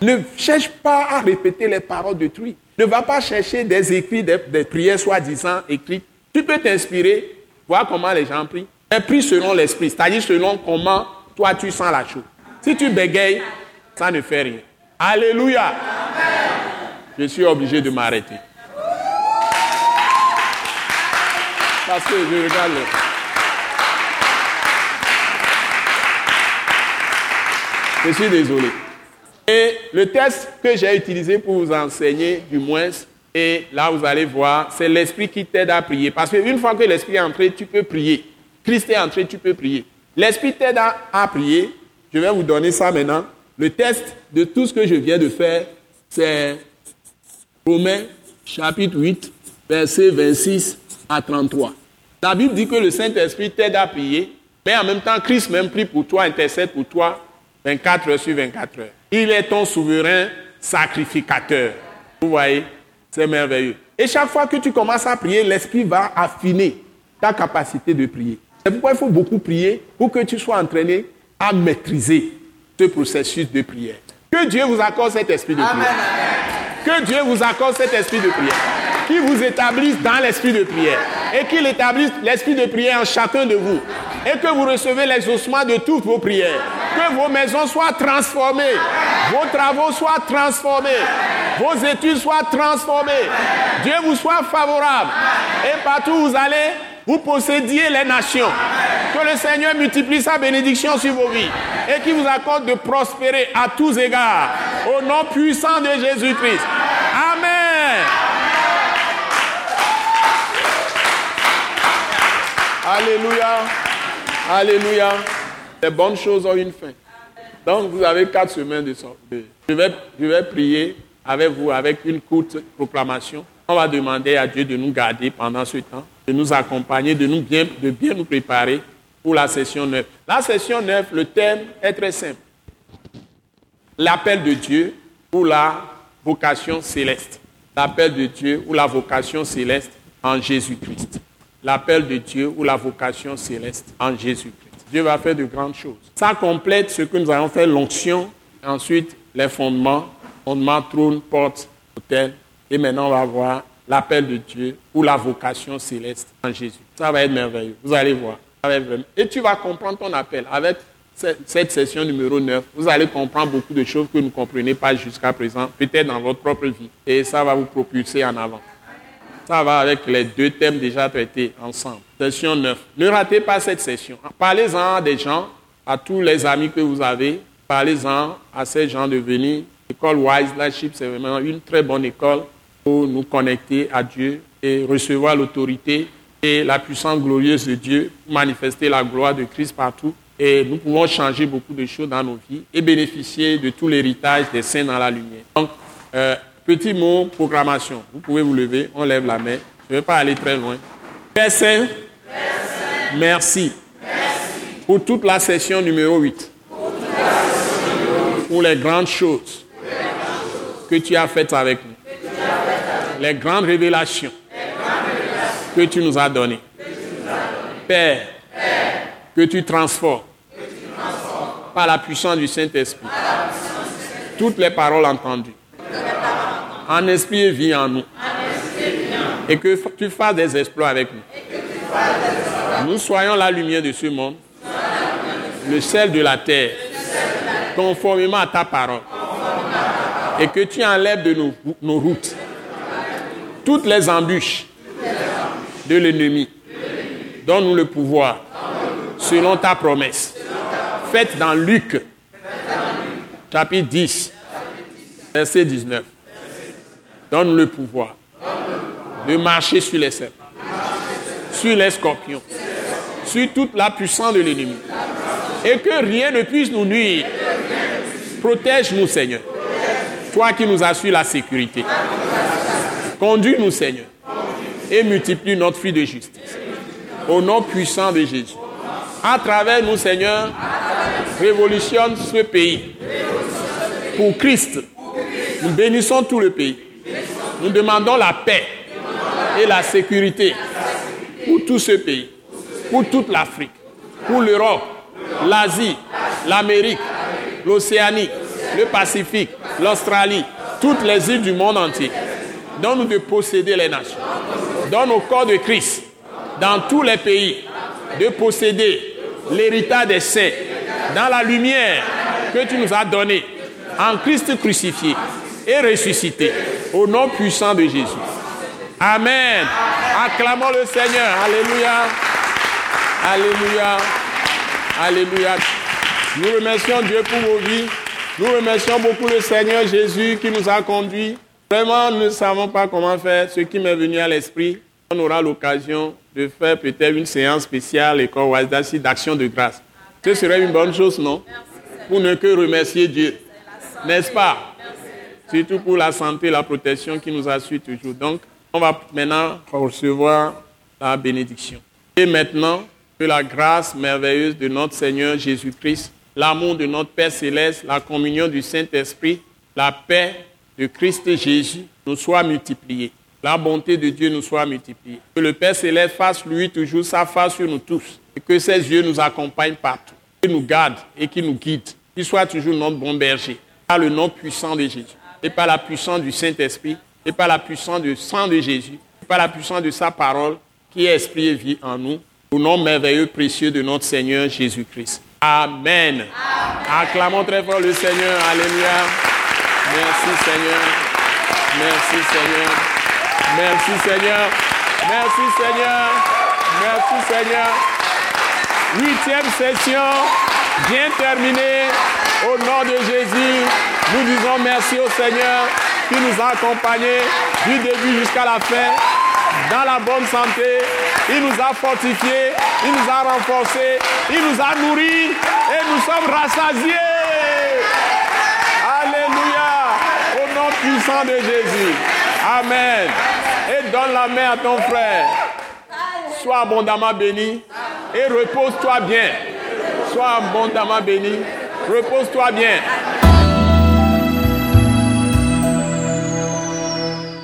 Ne cherche pas à répéter les paroles d'autrui. Ne va pas chercher des écrits, des, des prières soi-disant écrites. Tu peux t'inspirer, voir comment les gens prient. Mais prie selon l'esprit, c'est-à-dire selon comment toi tu sens la chose. Si tu bégayes, ça ne fait rien. Alléluia. Amen. Je suis obligé de m'arrêter. Parce que je regarde le... Je suis désolé. Et le texte que j'ai utilisé pour vous enseigner, du moins, et là vous allez voir, c'est l'Esprit qui t'aide à prier. Parce qu'une fois que l'Esprit est entré, tu peux prier. Christ est entré, tu peux prier. L'Esprit t'aide à, à prier. Je vais vous donner ça maintenant. Le texte de tout ce que je viens de faire, c'est Romains chapitre huit, verset vingt-six à trente-trois. La Bible dit que le Saint-Esprit t'aide à prier, mais en même temps, Christ même prie pour toi, intercède pour toi, vingt-quatre heures sur vingt-quatre heures. Il est ton souverain sacrificateur. Vous voyez, c'est merveilleux. Et chaque fois que tu commences à prier, l'Esprit va affiner ta capacité de prier. C'est pourquoi il faut beaucoup prier pour que tu sois entraîné à maîtriser ce processus de prière. Que Dieu vous accorde cet esprit de prière. Amen. Que Dieu vous accorde cet esprit de prière. Qu'il vous établisse dans l'esprit de prière. Et qu'il établisse l'esprit de prière en chacun de vous. Et que vous recevez les ossements de toutes vos prières. Que vos maisons soient transformées. Vos travaux soient transformés. Vos études soient transformées. Dieu vous soit favorable. Et partout où vous allez, vous possédiez les nations. Que le Seigneur multiplie sa bénédiction sur vos vies et qu'il vous accorde de prospérer à tous égards. Au nom puissant de Jésus-Christ. Amen. Alléluia. Alléluia. Les bonnes choses ont une fin. Donc vous avez quatre semaines de sortie. Je vais, je vais prier avec vous, avec une courte proclamation. On va demander à Dieu de nous garder pendant ce temps, de nous accompagner, de nous bien, de bien nous préparer pour la session neuf. La session neuf, le thème est très simple. L'appel de Dieu ou la vocation céleste. L'appel de Dieu ou la vocation céleste en Jésus-Christ. L'appel de Dieu ou la vocation céleste en Jésus-Christ. Dieu va faire de grandes choses. Ça complète ce que nous allons faire, l'onction, ensuite les fondements, fondements, trône, porte, autel. Et maintenant, on va voir l'appel de Dieu ou la vocation céleste en Jésus. Ça va être merveilleux. Vous allez voir. Et tu vas comprendre ton appel. Avec cette session numéro neuf, vous allez comprendre beaucoup de choses que vous ne comprenez pas jusqu'à présent, peut-être dans votre propre vie. Et ça va vous propulser en avant. Ça va avec les deux thèmes déjà traités ensemble. Session neuf. Ne ratez pas cette session. Parlez-en à des gens, à tous les amis que vous avez. Parlez-en à ces gens de venir. L'école Wise Leadership, c'est vraiment une très bonne école pour nous connecter à Dieu et recevoir l'autorité et la puissance glorieuse de Dieu, manifester la gloire de Christ partout. Et nous pouvons changer beaucoup de choses dans nos vies et bénéficier de tout l'héritage des saints dans la lumière. Donc, euh, petit mot, proclamation. Vous pouvez vous lever, on lève la main. Je ne vais pas aller très loin. Père Saint, merci, merci pour toute la session numéro huit, pour, toute la session numéro huit. Pour les grandes choses que tu as faites avec nous. Les grandes révélations, les grandes révélations que, tu que tu nous as données. Père, Père que, tu que tu transformes par la puissance du Saint-Esprit, puissance du Saint-Esprit toutes les paroles entendues, les paroles en esprit et vie en nous, en et, vie en nous. Et, que f- et que tu fasses des exploits avec nous. Nous soyons la lumière de ce monde, le sel de la terre, conformément à ta parole, et que tu enlèves de nos, nos routes toutes les embûches de l'ennemi, donne-nous le pouvoir selon ta promesse, faite dans Luc, chapitre dix, verset dix-neuf. Donne-nous le pouvoir de marcher sur les serpents, sur les scorpions, sur toute la puissance de l'ennemi, et que rien ne puisse nous nuire. Protège-nous, Seigneur. Toi qui nous assures la sécurité. Conduis-nous, Seigneur, et multiplie notre fruit de justice. Au nom puissant de Jésus. À travers nous, Seigneur, révolutionne ce pays. Pour Christ, nous bénissons tout le pays. Nous demandons la paix et la sécurité pour tout ce pays, pour toute l'Afrique, pour l'Europe, l'Asie, l'Amérique, l'Océanie, le Pacifique, l'Australie, toutes les îles du monde entier. Donne-nous de posséder les nations. Donne au corps de Christ, dans tous les pays, de posséder l'héritage des saints, dans la lumière que tu nous as donnée, en Christ crucifié et ressuscité, au nom puissant de Jésus. Amen. Acclamons le Seigneur. Alléluia. Alléluia. Alléluia. Nous remercions Dieu pour vos vies. Nous remercions beaucoup le Seigneur Jésus qui nous a conduits. Vraiment, nous ne savons pas comment faire. Ce qui m'est venu à l'esprit, on aura l'occasion de faire peut-être une séance spéciale École Wise Leadership d'Action de Grâce. Ce serait une bonne chose, non? Pour ne que remercier Dieu. N'est-ce pas? Surtout pour la santé et la protection qui nous assure toujours. Donc, on va maintenant recevoir la bénédiction. Et maintenant, que la grâce merveilleuse de notre Seigneur Jésus-Christ, l'amour de notre Père Céleste, la communion du Saint-Esprit, la paix de Christ Jésus nous soit multipliée. La bonté de Dieu nous soit multipliée. Que le Père Céleste fasse lui toujours sa face sur nous tous. Et que ses yeux nous accompagnent partout. Qu'il nous garde et qu'il nous guide. Qu'il soit toujours notre bon berger. Par le nom puissant de Jésus. Et par la puissance du Saint-Esprit. Et par la puissance du sang de Jésus. Et par la puissance de sa parole qui est esprit et vie en nous. Au nom merveilleux, précieux de notre Seigneur Jésus-Christ. Amen. Amen. Acclamons très fort le Seigneur. Alléluia. Merci Seigneur. Merci Seigneur. Merci Seigneur. Merci Seigneur. Merci Seigneur. Huitième session, bien terminée. Au nom de Jésus, nous disons merci au Seigneur qui nous a accompagnés du début jusqu'à la fin, dans la bonne santé. Il nous a fortifiés, il nous a renforcés, il nous a nourris et nous sommes rassasiés. Alléluia, au nom puissant de Jésus. Amen. Et donne la main à ton frère. Sois abondamment béni et repose-toi bien. Sois abondamment béni, repose-toi bien.